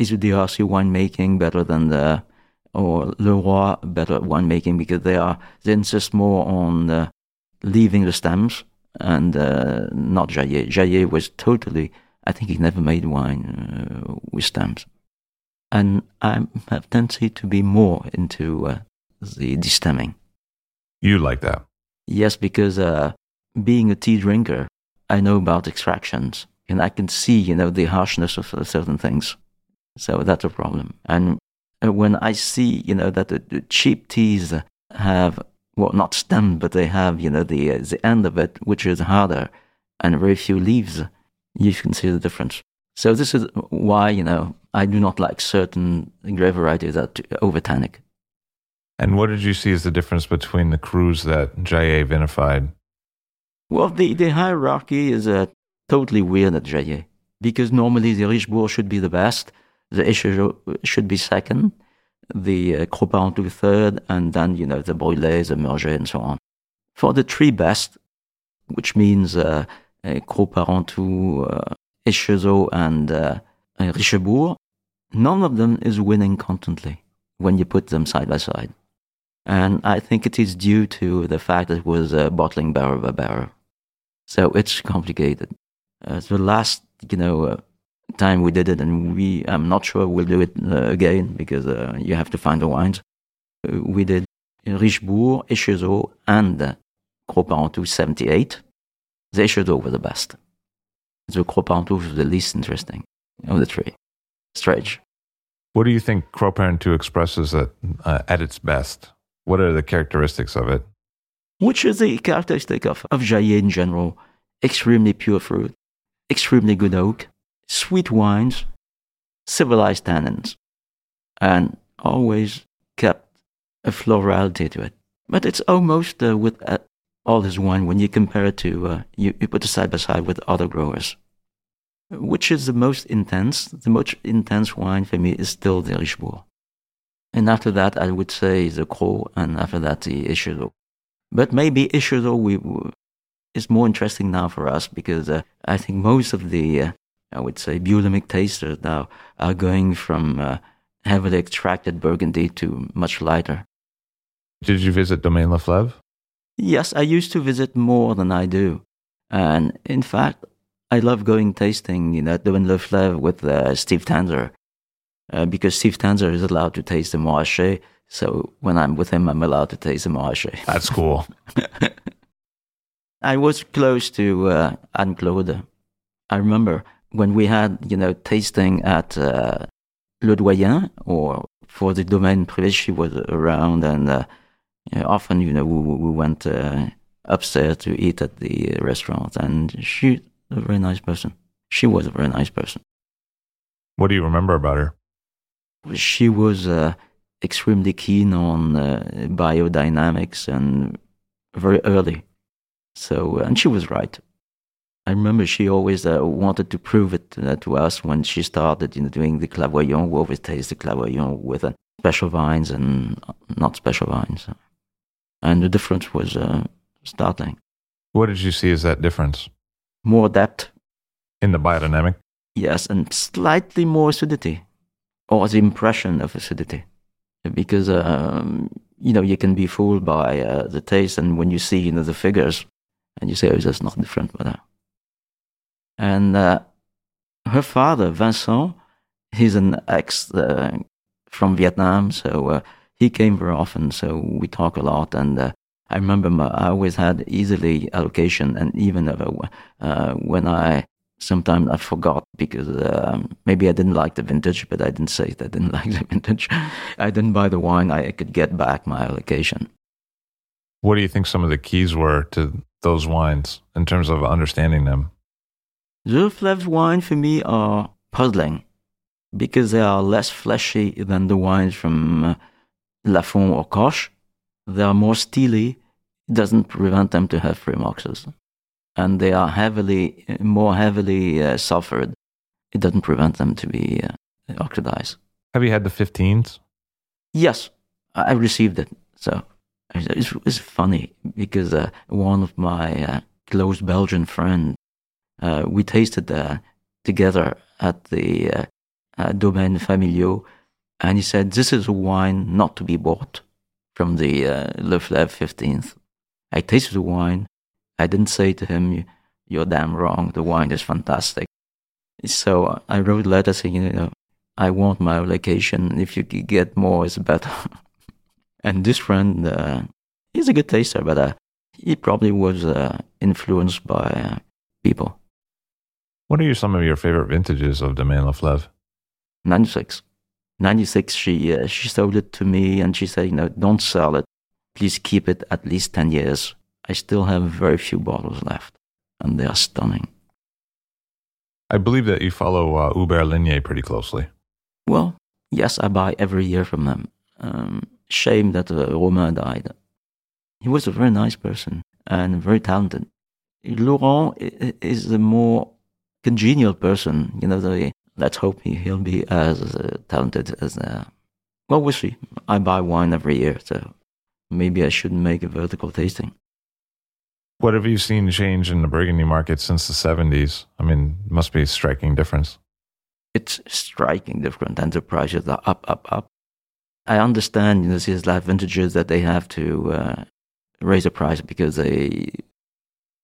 Is it the R C winemaking better than the... or Leroy better at winemaking, because they are they insist more on uh, leaving the stems and uh, not Jaillet. Jaillet was totally, I think he never made wine uh, with stems. And I have a tendency to be more into uh, the destemming. You like that? Yes, because uh, being a tea drinker, I know about extractions, and I can see, you know, the harshness of certain things. So that's a problem. And when I see, you know, that the cheap teas have, well, not stem, but they have, you know, the the end of it, which is harder, and very few leaves, you can see the difference. So this is why, you know, I do not like certain grape varieties that are over tannic. And what did you see as the difference between the crus that Jaillet vinified? Well, the, the hierarchy is uh, totally weird at Jaillet, because normally the Richebourg should be the best, the issue should be second, the uh, Cros Parentoux third, and then, you know, the Brûlés, the Mergeat, and so on. For the three best, which means uh, uh, Cros Parentoux, uh, Echezo, and uh, Richebourg, none of them is winning constantly when you put them side by side. And I think it is due to the fact that it was uh, bottling barrel by barrel. So it's complicated. Uh, the last, you know... Uh, time we did it, and we I'm not sure we'll do it uh, again, because uh, you have to find the wines. Uh, we did Richebourg, Echezo, and uh, Cros Parentoux seventy-eight. The Echezo were the best. The Cros Parentoux was the least interesting of the three. Strange. What do you think Cros Parentoux expresses at, uh, at its best? What are the characteristics of it? Which is the characteristic of, of Jaillet in general. Extremely pure fruit, extremely good oak, sweet wines, civilized tannins, and always kept a florality to it. But it's almost uh, with uh, all his wine, when you compare it to, uh, you, you put it side by side with other growers. Which is the most intense, the most intense wine for me is still the Richebourg. And after that, I would say the Cros, and after that, the Echezo. But maybe Isherdo we is more interesting now for us because uh, I think most of the, uh, I would say, bulimic tasters now are going from uh, heavily extracted Burgundy to much lighter. Did you visit Domaine Lefebvre? Yes, I used to visit more than I do. And in fact, I love going tasting you know, at Domaine Lefebvre with uh, Steve Tanzer uh, because Steve Tanzer is allowed to taste the Moirachet. So when I'm with him, I'm allowed to taste the Moirachet. That's cool. I was close to uh, Anne-Claude. I remember when we had, you know, tasting at uh, Le Doyen, or for the Domaine Privé, she was around, and uh, you know, often, you know, we, we went uh, upstairs to eat at the restaurant, and she's a very nice person. She was a very nice person. What do you remember about her? She was uh, extremely keen on uh, biodynamics and very early. So, and she was right. I remember she always uh, wanted to prove it uh, to us when she started, you know, doing the clairvoyant. We always taste the clairvoyant with uh, special vines and not special vines. And the difference was uh, startling. What did you see as that difference? More depth. In the biodynamic? Yes, and slightly more acidity, or the impression of acidity. Because, um, you know, you can be fooled by uh, the taste, and when you see, you know, the figures, and you say, oh, that's not different, but... Uh, And uh, her father, Vincent, he's an ex uh, from Vietnam, so uh, he came very often, so we talk a lot. And uh, I remember my, I always had easily allocation, and even uh, when I, sometimes I forgot because uh, maybe I didn't like the vintage, but I didn't say that I didn't like the vintage. I didn't buy the wine, I could get back my allocation. What do you think some of the keys were to those wines in terms of understanding them? The Lefebvre wines for me are puzzling because they are less fleshy than the wines from uh, Lafon or Koch. They are more steely. It doesn't prevent them to have free moxes. And they are heavily, more heavily uh, sulfured. It doesn't prevent them to be uh, oxidized. Have you had the fifteens? Yes, I received it. So it's, it's funny because uh, one of my uh, close Belgian friends, Uh, we tasted uh, together at the uh, uh, Domaine Familiaux, and he said, this is a wine not to be bought from the uh, Lefebvre fifteenth. I tasted the wine. I didn't say to him, you're damn wrong, the wine is fantastic. So I wrote a letter saying, you know, I want my allocation. If you could get more, it's better. And this friend, uh, he's a good taster, but uh, he probably was uh, influenced by uh, people. What are your, some of your favorite vintages of Domaine Lefebvre? ninety-six. ninety-six, she uh, she sold it to me, and she said, you know, don't sell it. Please keep it at least ten years. I still have very few bottles left, and they are stunning. I believe that you follow uh, Hubert Lignier pretty closely. Well, yes, I buy every year from them. Um, shame that uh, Roumier died. He was a very nice person and very talented. Laurent is the more congenial person, you know. The, let's hope he, he'll be as uh, talented as. Uh, well, we'll see. I buy wine every year, so maybe I shouldn't make a vertical tasting. What have you seen change in the Burgundy market since the seventies? I mean, it must be a striking difference. It's striking different, and the prices are up, up, up. I understand, you know, these light vintages that they have to uh, raise the price because they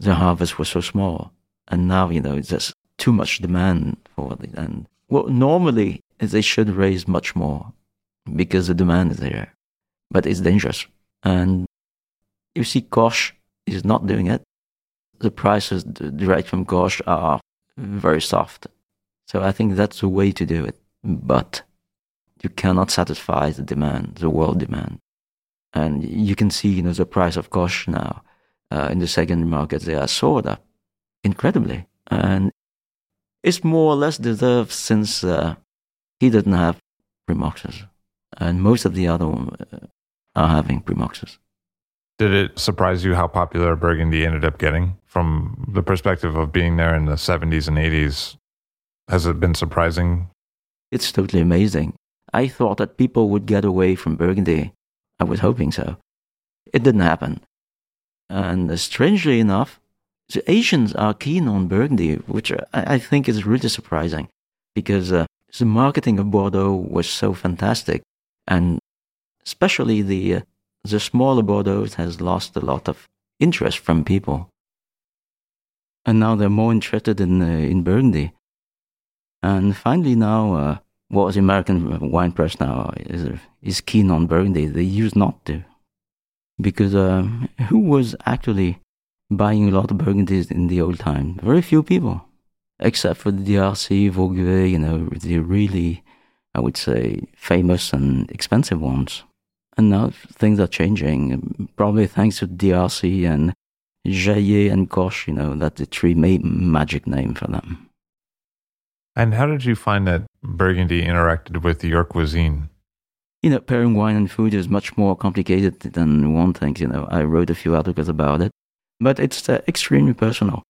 the harvest was so small. And now, you know, there's too much demand for it. And, well, normally they should raise much more because the demand is there. But it's dangerous. And you see, Gosh is not doing it. The prices direct from Gosh are very soft. So I think that's the way to do it. But you cannot satisfy the demand, the world demand. And you can see, you know, the price of Gosh now uh, in the secondary market, they are soared up incredibly, and it's more or less deserved since uh, he didn't have pre-moxes, and most of the other uh, are having pre-moxes. Did it surprise you how popular Burgundy ended up getting from the perspective of being there in the seventies and eighties? Has it been surprising? It's totally amazing. I thought that people would get away from Burgundy. I was hoping so. It didn't happen. And strangely enough, the Asians are keen on Burgundy, which I think is really surprising because uh, the marketing of Bordeaux was so fantastic, and especially the uh, the smaller Bordeaux has lost a lot of interest from people, and now they're more interested in uh, in Burgundy. And finally, now uh, what the American wine press now is is keen on Burgundy. They used not to, because uh, who was actually buying a lot of Burgundies in the old time? Very few people, except for the D R C, Vauguet, you know, the really, I would say, famous and expensive ones. And now things are changing, probably thanks to D R C and Jaillet and Koch, you know, that's the three ma- magic name for them. And how did you find that Burgundy interacted with your cuisine? You know, pairing wine and food is much more complicated than one thinks, you know. I wrote a few articles about it. But it's uh, extremely personal.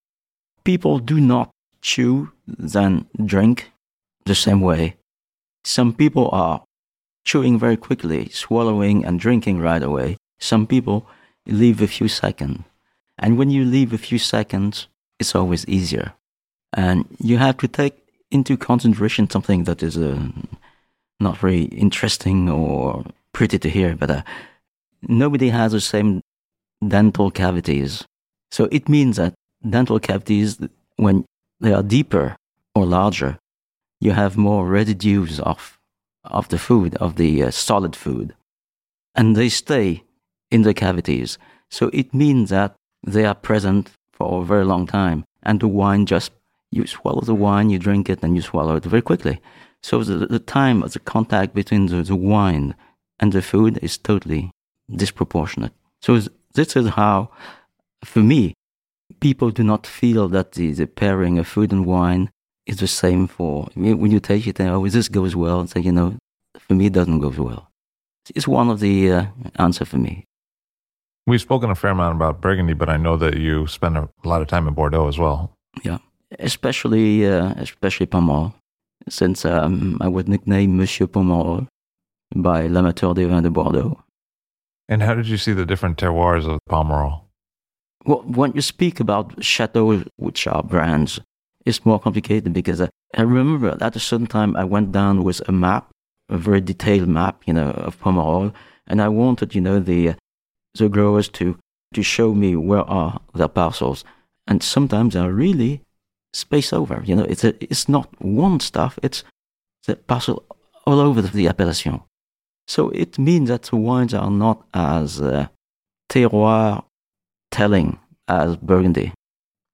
People do not chew then drink the same way. Some people are chewing very quickly, swallowing and drinking right away. Some people leave a few seconds. And when you leave a few seconds, it's always easier. And you have to take into consideration something that is uh, not very interesting or pretty to hear, but uh, nobody has the same dental cavities. So it means that dental cavities, when they are deeper or larger, you have more residues of of the food, of the uh, solid food. And they stay in the cavities. So it means that they are present for a very long time. And the wine just, you swallow the wine, you drink it, and you swallow it very quickly. So the, the time of the contact between the, the wine and the food is totally disproportionate. So this is how, for me, people do not feel that the, the pairing of food and wine is the same for, when you take it, oh, this goes well, and say, you know, for me it doesn't go well. It's one of the uh, answers for me. We've spoken a fair amount about Burgundy, but I know that you spend a lot of time in Bordeaux as well. Yeah, especially uh, especially Pomerol, since um, I was nicknamed Monsieur Pomerol by l'amateur des vins de Bordeaux. And how did you see the different terroirs of Pomerol? Well, when you speak about chateaux, which are brands, it's more complicated because I, I remember at a certain time I went down with a map, a very detailed map, you know, of Pomerol, and I wanted, you know, the the growers to, to show me where are their parcels. And sometimes they are really spaced over, you know, it's a, it's not one stuff, it's the parcel all over the appellation. So it means that the wines are not as uh, terroir-telling as Burgundy.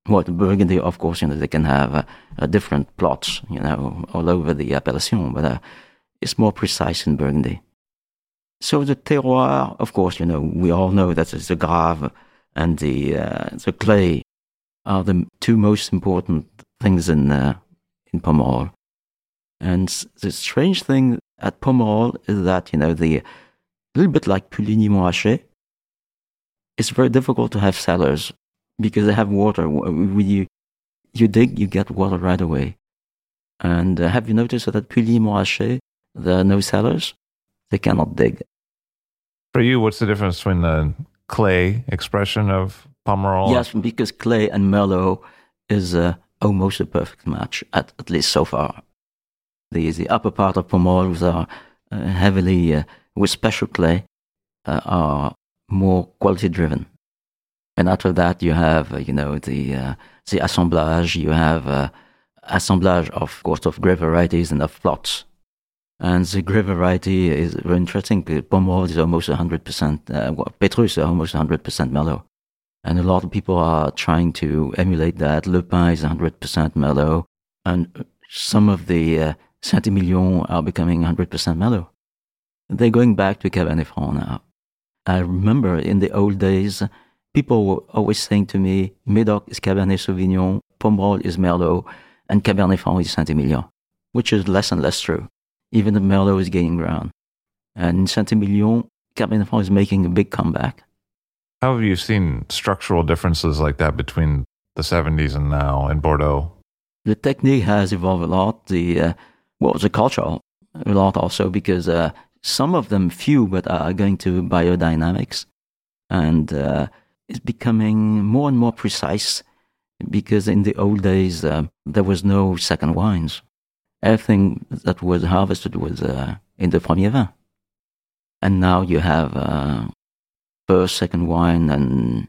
Well, Burgundy, of course, you know, they can have uh, uh, different plots, you know, all over the appellation, but uh, it's more precise in Burgundy. So the terroir, of course, you know, we all know that the Grave and the uh, the clay are the two most important things in uh, in Pomerol. And the strange thing at Pomerol is that, you know, the little bit like Puligny, Moirachet, it's very difficult to have cellars because they have water. When you, you dig, you get water right away. And uh, have you noticed that at Puligny, Moirachet, there are no cellars? They cannot dig. For you, what's the difference between the clay expression of Pomerol? Yes, because clay and Merlot is uh, almost a perfect match, at, at least so far. The, the upper part of Pomerol are uh, heavily, uh, with special clay, uh, are more quality-driven. And after that, you have, uh, you know, the uh, the assemblage, you have uh, assemblage, of course, of grape varieties and of plots. And the grape variety is very interesting. Pomerol is almost one hundred percent, uh, well, Petrus is almost one hundred percent Merlot. And a lot of people are trying to emulate that. Le Pin is one hundred percent Merlot. And some of the... Uh, Saint-Emilion are becoming one hundred percent Merlot. They're going back to Cabernet Franc now. I remember in the old days, people were always saying to me, Médoc is Cabernet Sauvignon, Pomerol is Merlot, and Cabernet Franc is Saint-Emilion, which is less and less true. Even the Merlot is gaining ground. And in Saint-Emilion, Cabernet Franc is making a big comeback. How have you seen structural differences like that between the seventies and now in Bordeaux? The technique has evolved a lot. The... Uh, Well, the culture a lot also, because uh, some of them, few, but are going to biodynamics. And uh, is becoming more and more precise, because in the old days, uh, there was no second wines. Everything that was harvested was uh, in the premier vin. And now you have uh, first, second wine, and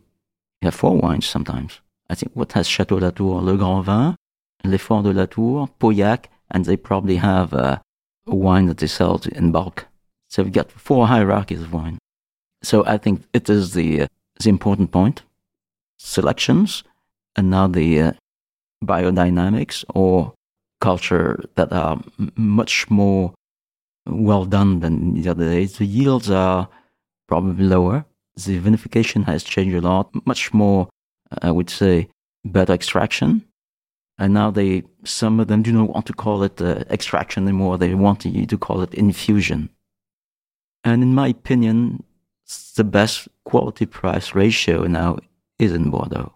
you have four wines sometimes. I think what has Château de la Tour, Le Grand Vin, Les Forts de la Tour, Pauillac, and they probably have uh, a wine that they sell in bulk. So we've got four hierarchies of wine. So I think it is the, uh, the important point. Selections, and now the uh, biodynamics or culture that are much more well done than the other days. The yields are probably lower. The vinification has changed a lot, much more, I would say, better extraction. And now they, some of them do not want to call it uh, extraction anymore. They want you to call it infusion. And in my opinion, the best quality-price ratio now is in Bordeaux.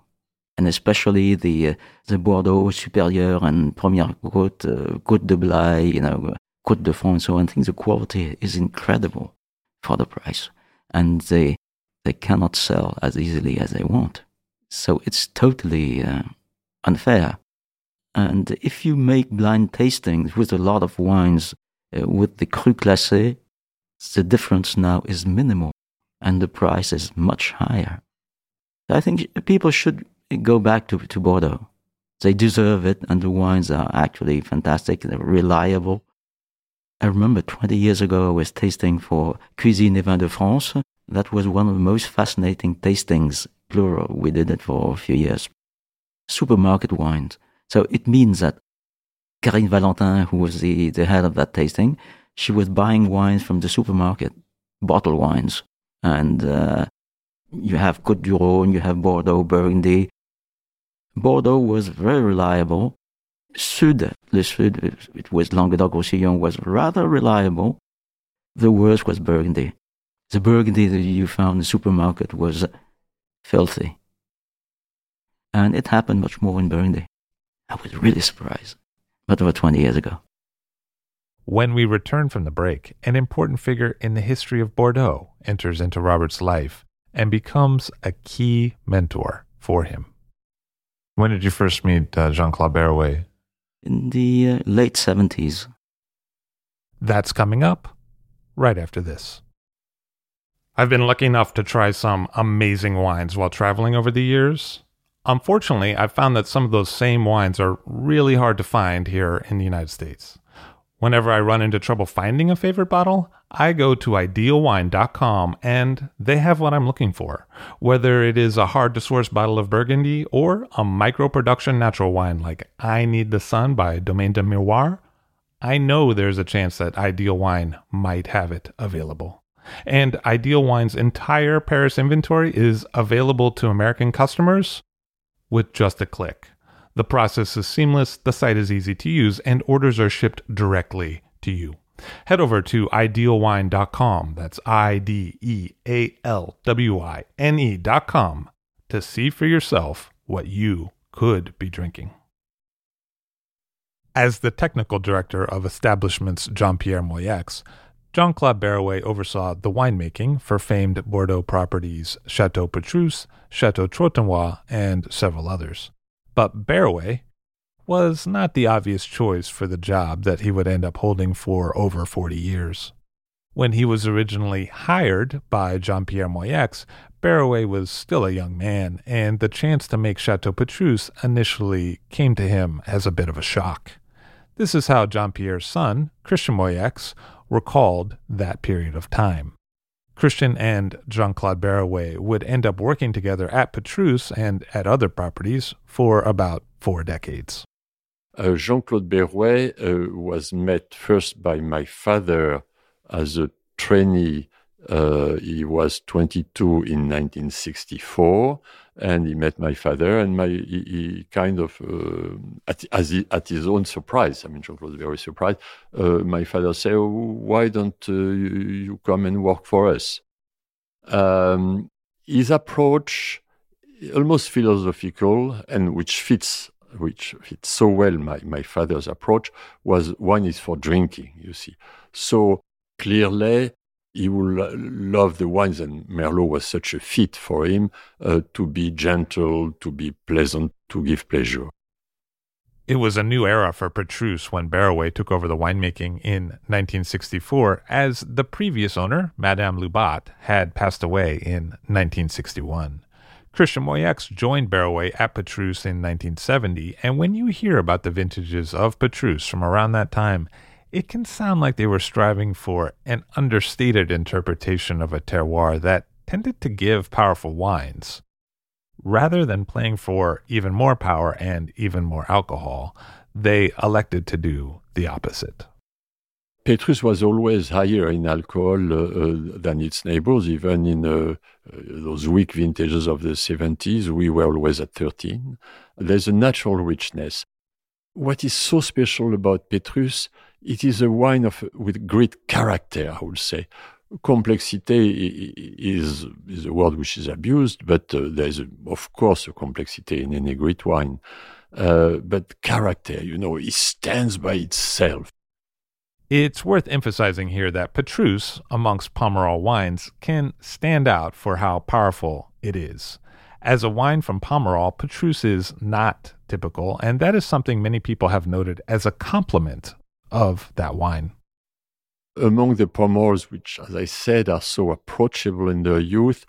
And especially the uh, the Bordeaux Supérieur and Première Côte, uh, Côte de Blaye, you know, Côte de Fonds and so on. I think the quality is incredible for the price. And they they cannot sell as easily as they want. So it's totally uh, unfair. And if you make blind tastings with a lot of wines, uh, with the cru classé, the difference now is minimal and the price is much higher. I think people should go back to, to Bordeaux. They deserve it, and the wines are actually fantastic. They're reliable. I remember twenty years ago I was tasting for Cuisine et Vins de France. That was one of the most fascinating tastings, plural. We did it for a few years. Supermarket wines. So it means that Karine Valentin, who was the, the head of that tasting, she was buying wines from the supermarket, bottle wines. And uh, you have Côte du Rhône, you have Bordeaux, Burgundy. Bordeaux was very reliable. Sud, Le Sud, it was Languedoc-Roussillon, was rather reliable. The worst was Burgundy. The Burgundy that you found in the supermarket was filthy. And it happened much more in Burgundy. I was really surprised, but over twenty years ago. When we return from the break, an important figure in the history of Bordeaux enters into Robert's life and becomes a key mentor for him. When did you first meet uh, Jean-Claude Berrouet? In the uh, late seventies. That's coming up right after this. I've been lucky enough to try some amazing wines while traveling over the years. Unfortunately, I've found that some of those same wines are really hard to find here in the United States. Whenever I run into trouble finding a favorite bottle, I go to ideal wine dot com and they have what I'm looking for, whether it is a hard-to-source bottle of Burgundy or a micro-production natural wine like I Need the Sun by Domaine de Miroir. I know there's a chance that Ideal Wine might have it available. And Ideal Wine's entire Paris inventory is available to American customers with just a click. The process is seamless, the site is easy to use, and orders are shipped directly to you. Head over to ideal wine dot com, that's I D E A L W I N E dot com, to see for yourself what you could be drinking. As the technical director of establishments Jean-Pierre Moyex, Jean-Claude Berrouet oversaw the winemaking for famed Bordeaux properties Chateau Petrus, Chateau Trotenois, and several others. But Berrouet was not the obvious choice for the job that he would end up holding for over forty years. When he was originally hired by Jean-Pierre Moyex, Berrouet was still a young man, and the chance to make Chateau Petrus initially came to him as a bit of a shock. This is how Jean-Pierre's son, Christian Moyex, recalled that period of time. Christian and Jean-Claude Berrouet would end up working together at Petrus and at other properties for about four decades. Uh, Jean-Claude Berrouet uh, was met first by my father as a trainee. Uh, he was twenty-two in nineteen sixty-four, and he met my father, and my, he, he kind of, uh, at, as he, at his own surprise, I mean, Jean-Claude was very surprised, uh, my father said, oh, why don't uh, you, you come and work for us? Um, his approach, almost philosophical, and which fits which fits so well my, my father's approach, was one is for drinking, you see. So clearly, he will love the wines, and Merlot was such a fit for him uh, to be gentle, to be pleasant, to give pleasure. It was a new era for Petrus when Barraway took over the winemaking in nineteen sixty-four, as the previous owner, Madame Lubat, had passed away in nineteen sixty-one. Christian Moyx joined Barraway at Petrus in nineteen seventy, and when you hear about the vintages of Petrus from around that time, it can sound like they were striving for an understated interpretation of a terroir that tended to give powerful wines, rather than playing for even more power and even more alcohol. They elected to do the opposite. Petrus was always higher in alcohol uh, uh, than its neighbors. Even in uh, uh, those weak vintages of the seventies, we were always at thirteen. There's a natural richness. What is so special about Petrus, it is a wine of with great character, I would say. Complexité is, is a word which is abused, but uh, there is, a, of course, a complexité in any great wine. Uh, but character, you know, it stands by itself. It's worth emphasizing here that Petrus, amongst Pomerol wines, can stand out for how powerful it is. As a wine from Pomerol, Petrus is not typical, and that is something many people have noted as a compliment of that wine. Among the Pomols, which, as I said, are so approachable in their youth,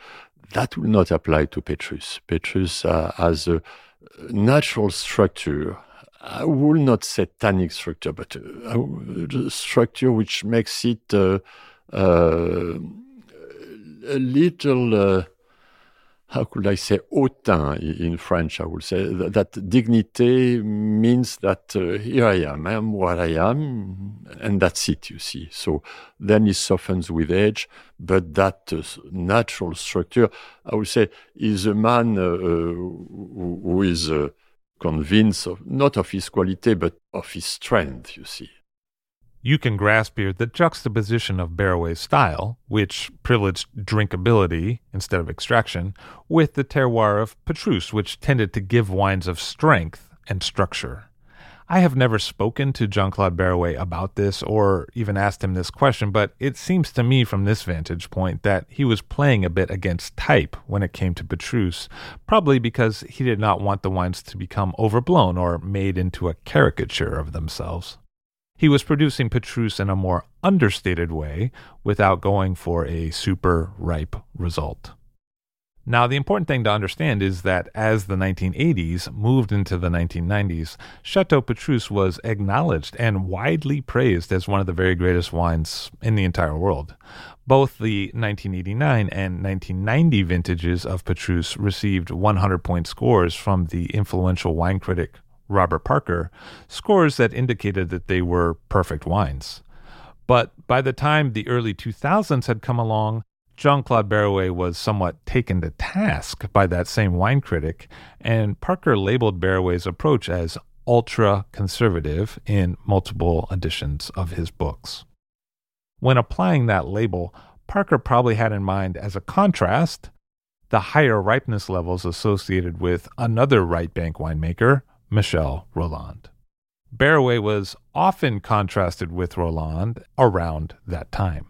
that will not apply to Petrus. Petrus uh, has a natural structure. I will not say tannic structure, but a structure which makes it uh, uh, a little, uh, how could I say, hautain in French, I would say. That, that dignité means that uh, here I am, I am what I am, and that's it, you see. So then it softens with age, but that uh, natural structure, I would say, is a man uh, who, who is uh, convinced, of, not of his quality, but of his strength, you see. You can grasp here the juxtaposition of Barraway's style, which privileged drinkability instead of extraction, with the terroir of Petrus, which tended to give wines of strength and structure. I have never spoken to Jean-Claude Barraway about this or even asked him this question, but it seems to me from this vantage point that he was playing a bit against type when it came to Petrus, probably because he did not want the wines to become overblown or made into a caricature of themselves. He was producing Petrus in a more understated way without going for a super ripe result. Now, the important thing to understand is that as the nineteen eighties moved into the nineteen nineties, Chateau Petrus was acknowledged and widely praised as one of the very greatest wines in the entire world. Both the nineteen eighty-nine and nineteen ninety vintages of Petrus received one hundred point scores from the influential wine critic Robert Parker, scores that indicated that they were perfect wines. But by the time the early two thousands had come along, Jean-Claude Barraway was somewhat taken to task by that same wine critic, and Parker labeled Barraway's approach as ultra-conservative in multiple editions of his books. When applying that label, Parker probably had in mind, as a contrast, the higher ripeness levels associated with another right bank winemaker, Michel Roland. Barraway was often contrasted with Roland around that time.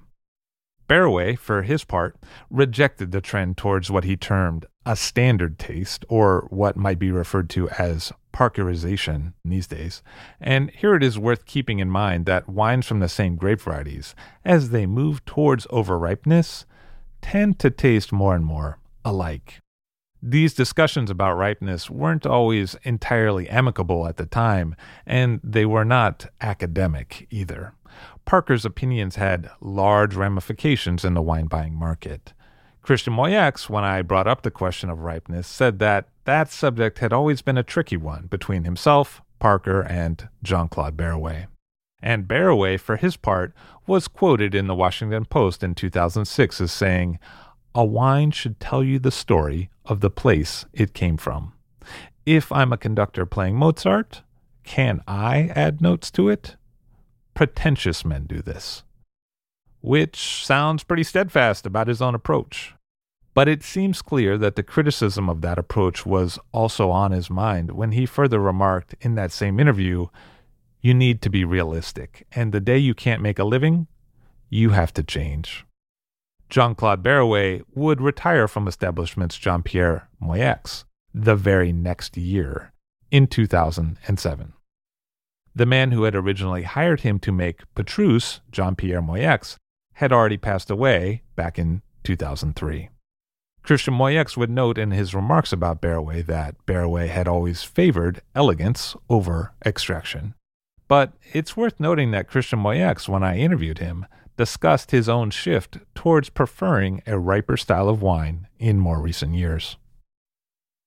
Barraway, for his part, rejected the trend towards what he termed a standard taste, or what might be referred to as Parkerization these days. And here it is worth keeping in mind that wines from the same grape varieties, as they move towards overripeness, tend to taste more and more alike. These discussions about ripeness weren't always entirely amicable at the time, and they were not academic either. Parker's opinions had large ramifications in the wine-buying market. Christian Moyx, when I brought up the question of ripeness, said that that subject had always been a tricky one between himself, Parker, and Jean-Claude Barraway. And Barraway, for his part, was quoted in the Washington Post in two thousand six as saying, "A wine should tell you the story of the place it came from. If I'm a conductor playing Mozart, can I add notes to it? Pretentious men do this." Which sounds pretty steadfast about his own approach. But it seems clear that the criticism of that approach was also on his mind when he further remarked in that same interview, "You need to be realistic, and the day you can't make a living, you have to change." Jean-Claude Barraway would retire from establishment's Jean-Pierre Moyex the very next year, in two thousand seven. The man who had originally hired him to make Petrus, Jean-Pierre Moyex, had already passed away back in two thousand three. Christian Moyex would note in his remarks about Barraway that Barraway had always favored elegance over extraction. But it's worth noting that Christian Moyex, when I interviewed him, discussed his own shift towards preferring a riper style of wine in more recent years.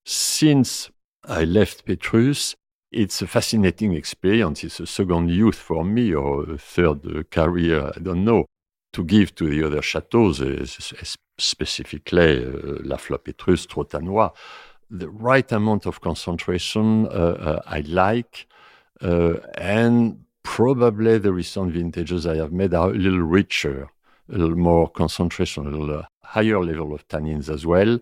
Since I left Petrus, it's a fascinating experience. It's a second youth for me, or a third career, I don't know, to give to the other chateaux, specifically La Flop Petrus, Trotanois, the right amount of concentration uh, I like, uh, and probably the recent vintages I have made are a little richer, a little more concentration, a little higher level of tannins as well.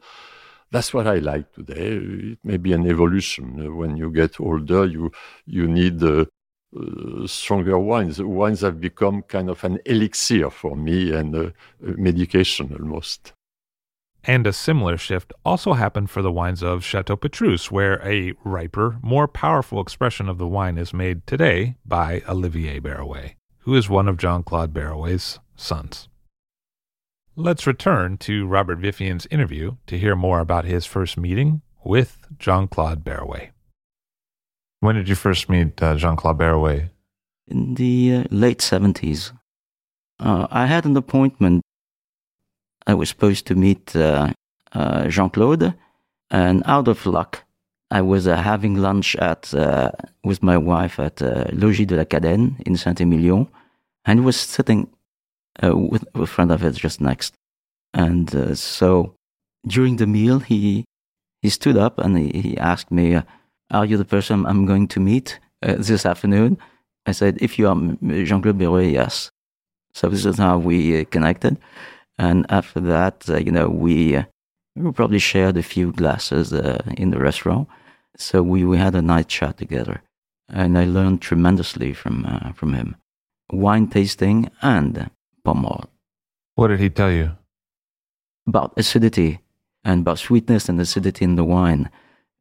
That's what I like today. It may be an evolution. When you get older, you you need uh, uh, stronger wines. Wines have become kind of an elixir for me and uh, medication almost. And a similar shift also happened for the wines of Chateau Petrus, where a riper, more powerful expression of the wine is made today by Olivier Barraway, who is one of Jean-Claude Barraway's sons. Let's return to Robert Vifian's interview to hear more about his first meeting with Jean-Claude Barraway. When did you first meet uh, Jean-Claude Barraway? In the uh, late seventies. Uh, I had an appointment. I was supposed to meet uh, uh, Jean-Claude, and out of luck, I was uh, having lunch at uh, with my wife at uh, Logis de la Cadenne in Saint-Émilion, and was sitting Uh, with a friend of his just next. And uh, so during the meal, he he stood up and he, he asked me, uh, are you the person I'm going to meet uh, this afternoon? I said, if you are Jean-Claude Barraway, yes. So this is how we uh, connected. And after that, uh, you know, we, uh, we probably shared a few glasses uh, in the restaurant. So we, we had a nice chat together. And I learned tremendously from uh, from him. Wine tasting and Pommel. What did he tell you? About acidity and about sweetness and acidity in the wine.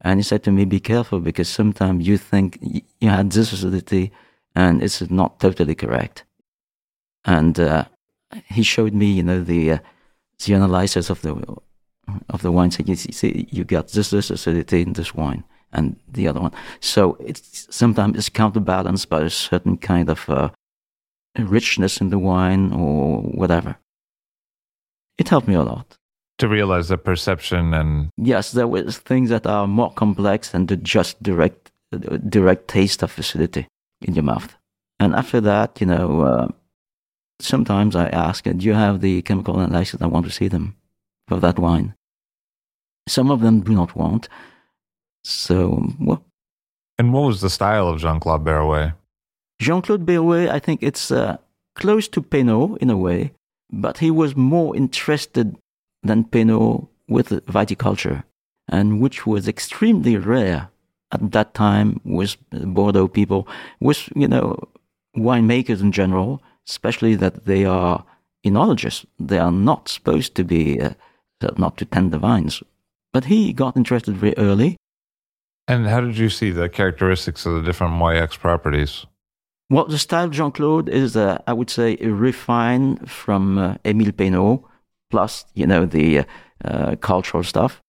And he said to me, be careful, because sometimes you think you had this acidity and it's not totally correct. And uh, he showed me, you know, the uh, the analysis of the of the wine. Saying, you see, you got this, this acidity in this wine and the other one. So it's sometimes it's counterbalanced by a certain kind of uh, richness in the wine or whatever. It helped me a lot. To realize the perception and... Yes, there were things that are more complex than the just direct direct taste of acidity in your mouth. And after that, you know, uh, sometimes I ask, do you have the chemical analysis? I want to see them for that wine. Some of them do not want. So, well. And what was the style of Jean-Claude Barraway? Jean-Claude Barraway, I think it's uh, close to Pernod in a way, but he was more interested than Pernod with viticulture, and which was extremely rare at that time with Bordeaux people, with, you know, winemakers in general, especially that they are enologists. They are not supposed to be, uh, not to tend the vines. But he got interested very early. And how did you see the characteristics of the different Moyex properties? Well, the style of Jean-Claude is, uh, I would say, refined from uh, Émile Pernod, plus, you know, the uh, cultural stuff.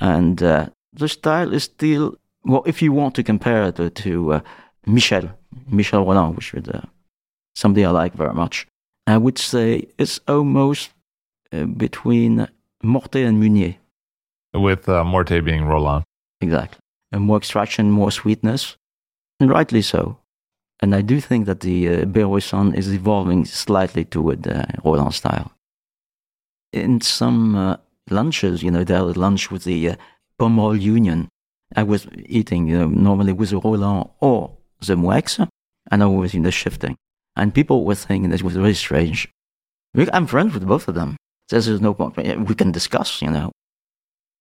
And uh, the style is still, well, if you want to compare it to, to uh, Michel, Michel Roland, which is uh, somebody I like very much, I would say it's almost uh, between Morte and Meunier. With uh, Morte being Roland. Exactly. And more extraction, more sweetness, and rightly so. And I do think that the uh, Barraway son is evolving slightly toward the uh, Roland style. In some uh, lunches, you know, they had lunch with the uh, Pomerol Union. I was eating, you know, normally with the Roland or the Moex, and I was in the shifting. And people were thinking that it was very strange. I'm friends with both of them. There's no point. We can discuss, you know.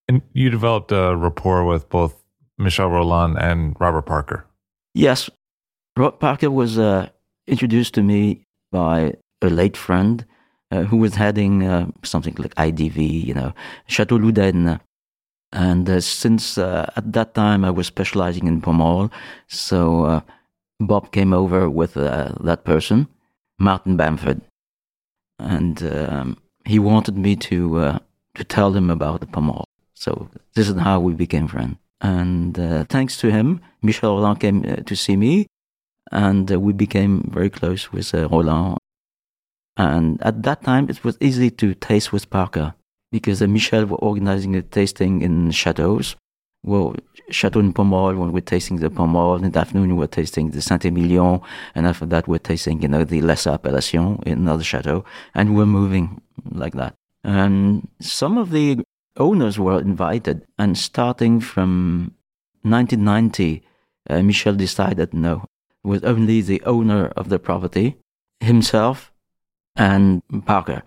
And you developed a rapport with both Michel Roland and Robert Parker. Yes. Robert Parker was uh, introduced to me by a late friend uh, who was heading uh, something like I D V, you know, Chateau Louden. And uh, since uh, at that time I was specializing in Pommeul, so uh, Bob came over with uh, that person, Martin Bamford, and um, he wanted me to uh, to tell him about the Pommeul. So this is how we became friends. And uh, thanks to him, Michel Roland came uh, to see me, and uh, we became very close with uh, Roland. And at that time, it was easy to taste with Parker, because uh, Michel were organizing a tasting in chateaus. Well, Chateau in Pommeul, when we're tasting the Pommeul, in the afternoon we're tasting the Saint-Émilion, and after that we're tasting, you know, the Lesser Appellation in another chateau, and we're moving like that. And some of the owners were invited, and starting from nineteen ninety, uh, Michel decided no, it was only the owner of the property, himself, and Parker.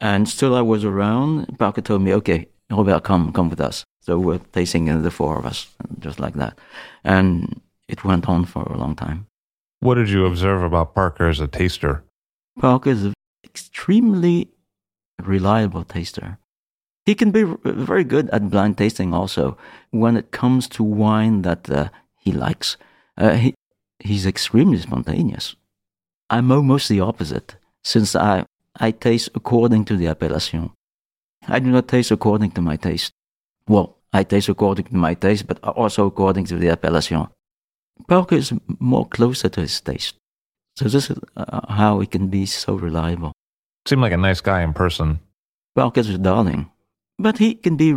And still I was around. Parker told me, okay, Robert, come, come with us. So we're tasting uh, the four of us, just like that. And it went on for a long time. What did you observe about Parker as a taster? Parker is an extremely reliable taster. He can be very good at blind tasting also when it comes to wine that uh, he likes. Uh, he, he's extremely spontaneous. I'm almost the opposite, since I, I taste according to the appellation. I do not taste according to my taste. Well, I taste according to my taste, but also according to the appellation. Parker is more closer to his taste. So this is uh, how he can be so reliable. Seemed like a nice guy in person. Parker's a darling. But he can be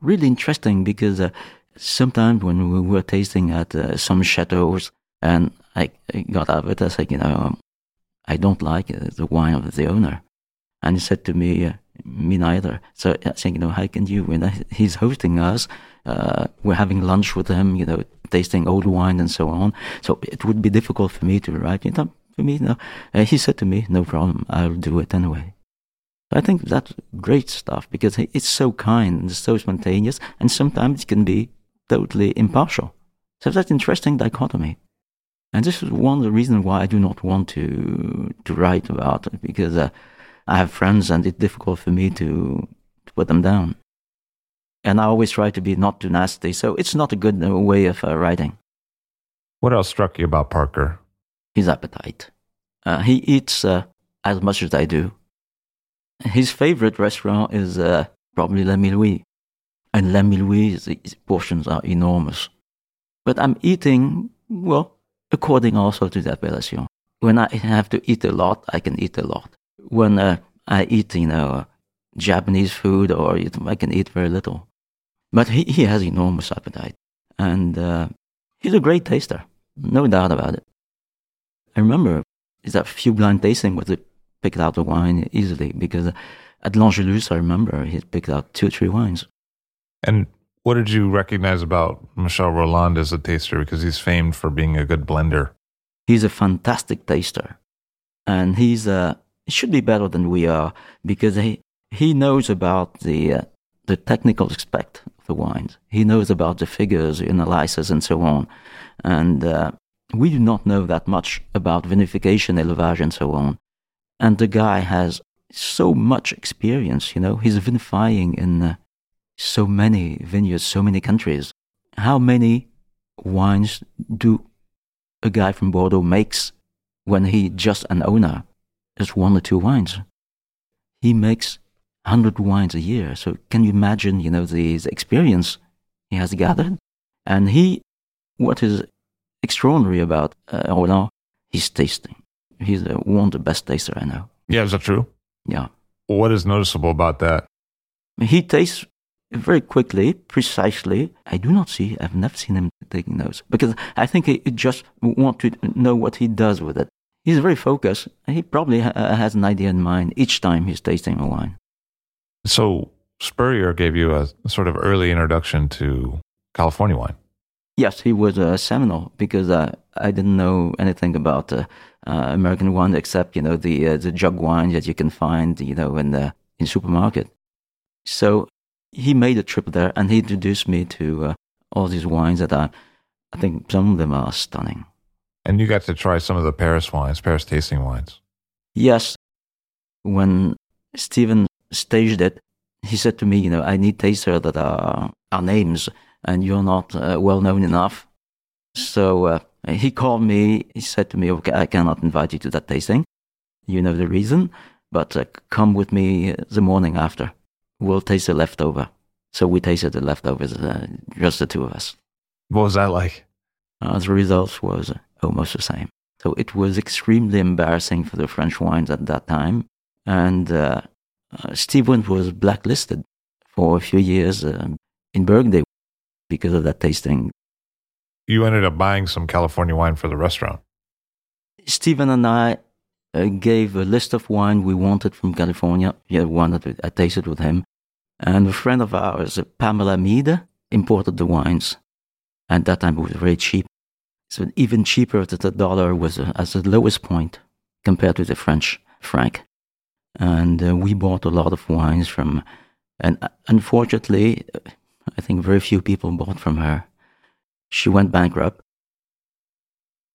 really interesting, because uh, sometimes when we were tasting at uh, some chateaus, and I, I got out of it, I said, you know, um, I don't like uh, the wine of the owner. And he said to me, uh, me neither. So I said, you know, how can you? When I, he's hosting us, uh, we're having lunch with him, you know, tasting old wine and so on. So it would be difficult for me to write. You know, for me, no. Uh, he said to me, no problem, I'll do it anyway. I think that's great stuff, because it's so kind and so spontaneous, and sometimes it can be totally impartial. So that's an interesting dichotomy. And this is one of the reasons why I do not want to to write about it, because uh, I have friends and it's difficult for me to, to put them down. And I always try to be not too nasty, so it's not a good way of uh, writing. What else struck you about Parker? His appetite. Uh, he eats uh, as much as I do. His favorite restaurant is uh, probably La Milouie. And La Milouie, the portions are enormous. But I'm eating, well, according also to the appellation. When I have to eat a lot, I can eat a lot. When uh, I eat, you know, Japanese food, or I can eat very little. But he, he has enormous appetite. And uh, he's a great taster, no doubt about it. I remember that few blind tasting with the picked out the wine easily, because at L'Angelus, I remember, he picked out two or three wines. And what did you recognize about Michel Roland as a taster? Because he's famed for being a good blender. He's a fantastic taster. And he's uh, he should be better than we are, because he, he knows about the, uh, the technical aspect of the wines. He knows about the figures, analysis, and so on. And uh, we do not know that much about vinification, élevage, and so on. And the guy has so much experience, you know. He's vinifying in uh, so many vineyards, so many countries. How many wines do a guy from Bordeaux makes when he just an owner? Just one or two wines. He makes one hundred wines a year. So can you imagine, you know, the, the experience he has gathered? And he, what is extraordinary about uh, Roland, he's tasting. He's uh, one of the best taster I know. Yeah, is that true? Yeah. What is noticeable about that? He tastes very quickly, precisely. I do not see, I've never seen him taking notes, because I think he just want to know what he does with it. He's very focused. He probably ha- has an idea in mind each time he's tasting a wine. So Spurrier gave you a sort of early introduction to California wine. Yes, he was a Seminole, because uh, I didn't know anything about uh, uh, American wine except, you know, the uh, the jug wine that you can find, you know, in the in supermarket. So he made a trip there, and he introduced me to uh, all these wines that are, I think some of them are stunning. And you got to try some of the Paris wines, Paris tasting wines. Yes. When Steven staged it, he said to me, you know, I need tasters that are, are names, and you're not uh, well-known enough. So uh, he called me, he said to me, okay, I cannot invite you to that tasting. You know the reason, but uh, come with me the morning after. We'll taste the leftover. So we tasted the leftovers, uh, just the two of us. What was that like? Uh, the results was almost the same. So it was extremely embarrassing for the French wines at that time. And uh, uh, Steven was blacklisted for a few years uh, in Burgundy because of that tasting. You ended up buying some California wine for the restaurant. Steven and I uh, gave a list of wine we wanted from California. Yeah, one that I tasted with him. And a friend of ours, Pamela Mead, imported the wines. At that time, it was very cheap. So even cheaper than the dollar was at the lowest point compared to the French franc. And uh, we bought a lot of wines from, and unfortunately, I think very few people bought from her. She went bankrupt.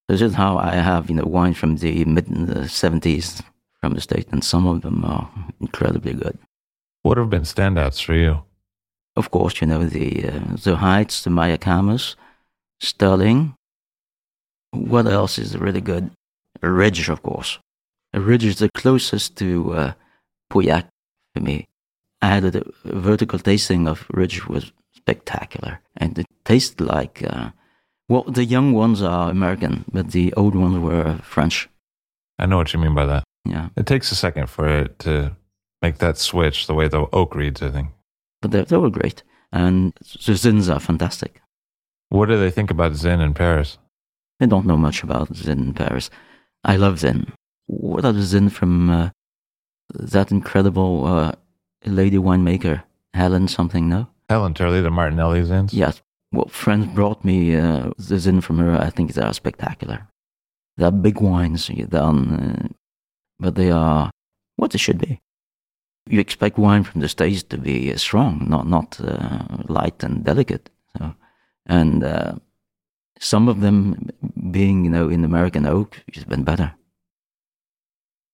This is how I have, you know, wine from the mid-seventies from the States, and some of them are incredibly good. What have been standouts for you? Of course, you know, the uh, the Heights, the Mayacamas, Sterling. What else is really good? Ridge, of course. Ridge is the closest to uh, Pauillac for me. I had a, a vertical tasting of Ridge was spectacular. And it tasted like, uh, well, the young ones are American, but the old ones were French. I know what you mean by that. Yeah. It takes a second for it to make that switch the way the oak reads, I think. But they, they were great. And the Zins are fantastic. What do they think about Zin in Paris? They don't know much about Zin in Paris. I love Zin. What are the Zin from uh, that incredible uh, lady winemaker, Helen something, no? Helen Turley, the Martinelli Zins? Yes. Well, friends brought me uh, the Zin from her. I think they are spectacular. They are big wines, done, uh, but they are what they should be. You expect wine from the States to be uh, strong, not not uh, light and delicate. So, and uh, some of them being, you know, in American oak, it's been better.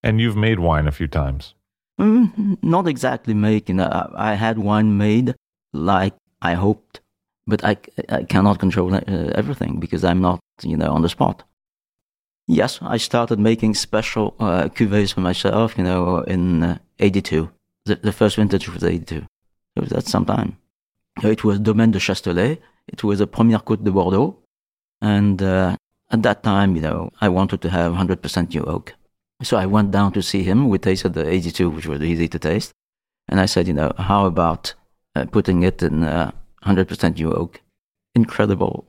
And you've made wine a few times. Mm, not exactly making. I, I had wine made like I hoped, but I, I cannot control uh, everything because I'm not, you know, on the spot. Yes, I started making special uh, cuvées for myself, you know, in uh, eighty-two. The, the first vintage was eighty-two. It was at some time. It was Domaine de Chastelet. It was a Première Côte de Bordeaux. And uh, at that time, you know, I wanted to have one hundred percent new oak. So I went down to see him. We tasted the eighty-two, which was easy to taste. And I said, you know, how about uh, putting it in uh, one hundred percent new oak? Incredible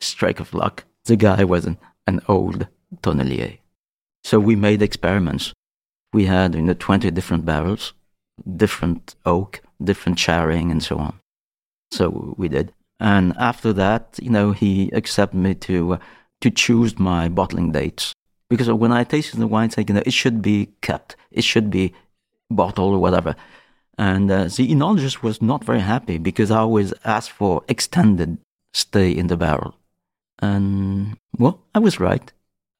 strike of luck. The guy was an, an old tonnelier. So we made experiments. We had, you know, twenty different barrels, different oak, different charring, and so on. So we did. And after that, you know, he accepted me to uh, to choose my bottling dates. Because when I tasted the wine, I said, you know, it should be kept. It should be bottled or whatever. And uh, the enologist was not very happy because I always asked for extended stay in the barrel. And, well, I was right.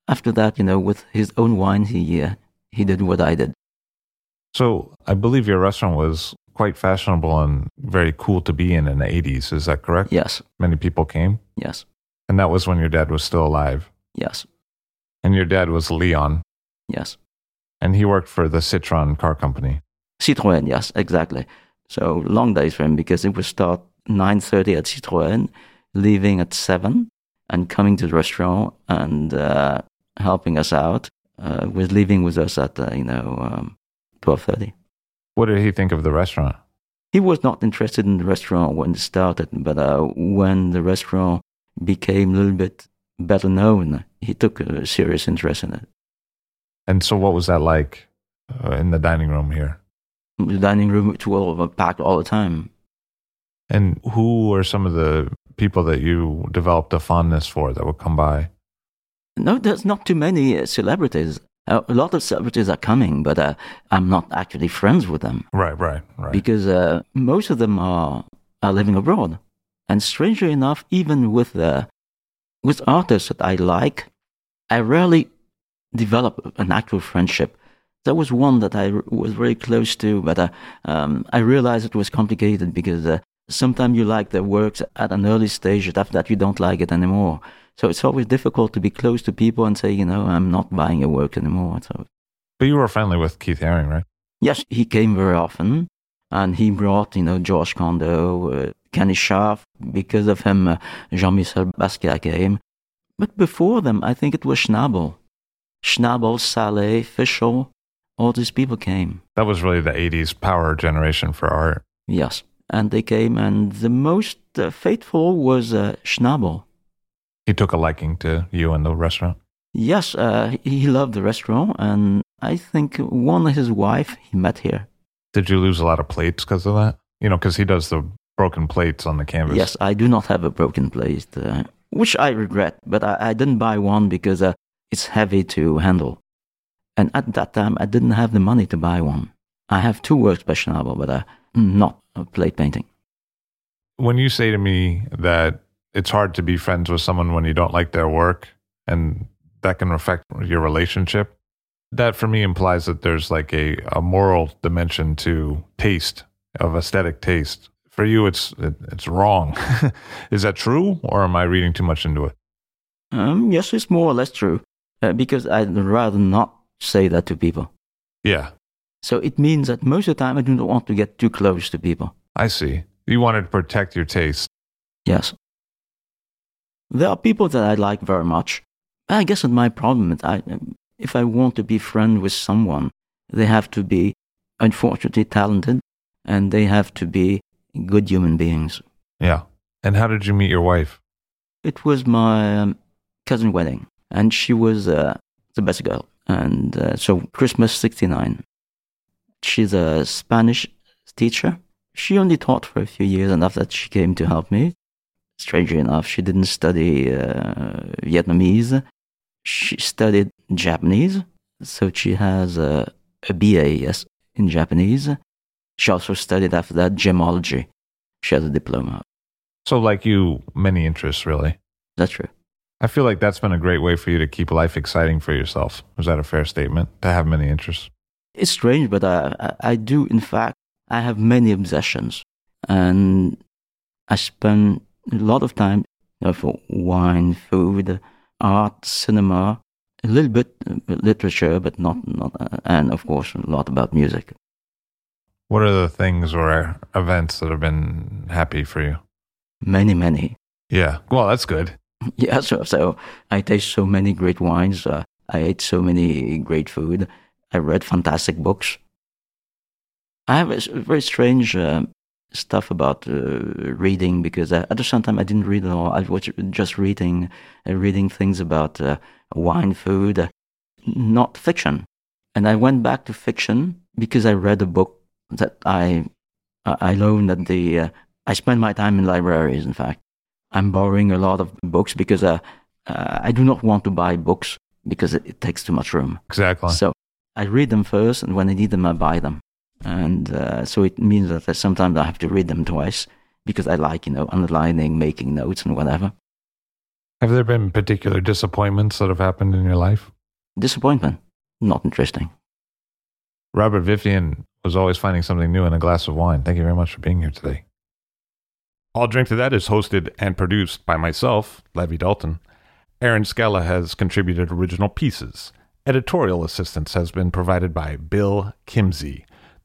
After that, you know, with his own wine, he uh, he did what I did. So I believe your restaurant was quite fashionable and very cool to be in in the eighties. Is that correct? Yes. Many people came? Yes. And that was when your dad was still alive? Yes. And your dad was Leon? Yes. And he worked for the Citroën car company? Citroën, yes, exactly. So long days for him because it would start nine thirty at Citroën, leaving at seven and coming to the restaurant and uh, helping us out. Uh, was leaving with us at, uh, you know, um, twelve thirty. What did he think of the restaurant? He was not interested in the restaurant when it started, but uh, when the restaurant became a little bit better known, he took a serious interest in it. And so what was that like uh, in the dining room here? The dining room was all packed all the time. And who were some of the people that you developed a fondness for that would come by? No, there's not too many uh, celebrities. Uh, a lot of celebrities are coming, but uh, I'm not actually friends with them. Right, right, right. Because uh, most of them are, are living abroad. And strangely enough, even with uh, with artists that I like, I rarely develop an actual friendship. There was one that I was very close to, but I, um, I realized it was complicated because uh, sometimes you like the works at an early stage, after that you don't like it anymore. So it's always difficult to be close to people and say, you know, I'm not buying your work anymore. So, but you were friendly with Keith Haring, right? Yes, he came very often, and he brought, you know, George Kondo, uh, Kenny Scharf. Because of him, uh, Jean-Michel Basquiat came. But before them, I think it was Schnabel. Schnabel, Saleh, Fischel. All these people came. That was really the eighties power generation for art. Yes, and they came, and the most uh, faithful was uh, Schnabel. He took a liking to you and the restaurant? Yes, uh, he loved the restaurant, and I think one of his wife he met here. Did you lose a lot of plates because of that? You know, because he does the broken plates on the canvas. Yes, I do not have a broken plate, uh, which I regret, but I, I didn't buy one because uh, it's heavy to handle. And at that time, I didn't have the money to buy one. I have two works by Schnabel, but uh, not a plate painting. When you say to me that it's hard to be friends with someone when you don't like their work, and that can affect your relationship, that for me implies that there's like a, a moral dimension to taste, of aesthetic taste. For you, it's it, it's wrong. Is that true, or am I reading too much into it? Um, yes, it's more or less true, uh, because I'd rather not say that to people. Yeah. So it means that most of the time I do not want to get too close to people. I see. You wanted to protect your taste. Yes. There are people that I like very much. I guess that my problem is I, if I want to be friend with someone, they have to be unfortunately talented and they have to be good human beings. Yeah. And how did you meet your wife? It was my um, cousin's wedding, and she was uh, the best girl. And uh, so Christmas sixty-nine, she's a Spanish teacher. She only taught for a few years, and after that she came to help me. Strangely enough, she didn't study uh, Vietnamese. She studied Japanese, so she has a, a B A, yes, in Japanese. She also studied after that gemology. She has a diploma. So like you, many interests, really. That's true. I feel like that's been a great way for you to keep life exciting for yourself. Was that a fair statement? To have many interests? It's strange, but I, I do, in fact, I have many obsessions. And I spend a lot of time you know, for wine, food, art, cinema, a little bit literature, but not, not, and of course, a lot about music. What are the things or events that have been happy for you? Many, many. Yeah. Well, that's good. Yeah, so, so I taste so many great wines. Uh, I ate so many great food. I read fantastic books. I have a, a very strange uh, stuff about uh, reading because uh, at the same time I didn't read at all. I was just reading, uh, reading things about uh, wine, food, uh, not fiction. And I went back to fiction because I read a book that I I loaned at the. Uh, I spent my time in libraries, in fact. I'm borrowing a lot of books because uh, uh, I do not want to buy books because it, it takes too much room. Exactly. So I read them first, and when I need them, I buy them. And uh, so it means that I, sometimes I have to read them twice because I like, you know, underlining, making notes, and whatever. Have there been particular disappointments that have happened in your life? Disappointment? Not interesting. Robert Vifian was always finding something new in a glass of wine. Thank you very much for being here today. All Drink to That is hosted and produced by myself, Levi Dalton. Aaron Scala has contributed original pieces. Editorial assistance has been provided by Bill Kimsey.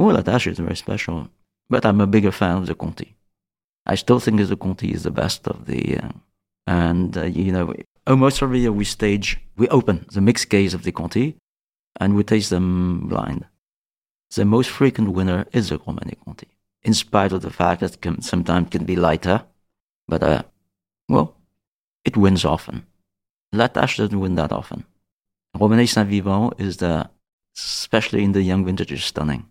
Well, La Tache is very special, but I'm a bigger fan of the Conti. I still think the Conti is the best of the... Uh, and, uh, you know, almost every year we stage, we open the mixed case of the Conti, and we taste them blind. The most frequent winner is the Romane Conti, in spite of the fact that it can, sometimes can be lighter, but, uh, well, it wins often. La Tache doesn't win that often. Romane Saint-Vivant is, the, especially in the young vintages, stunning.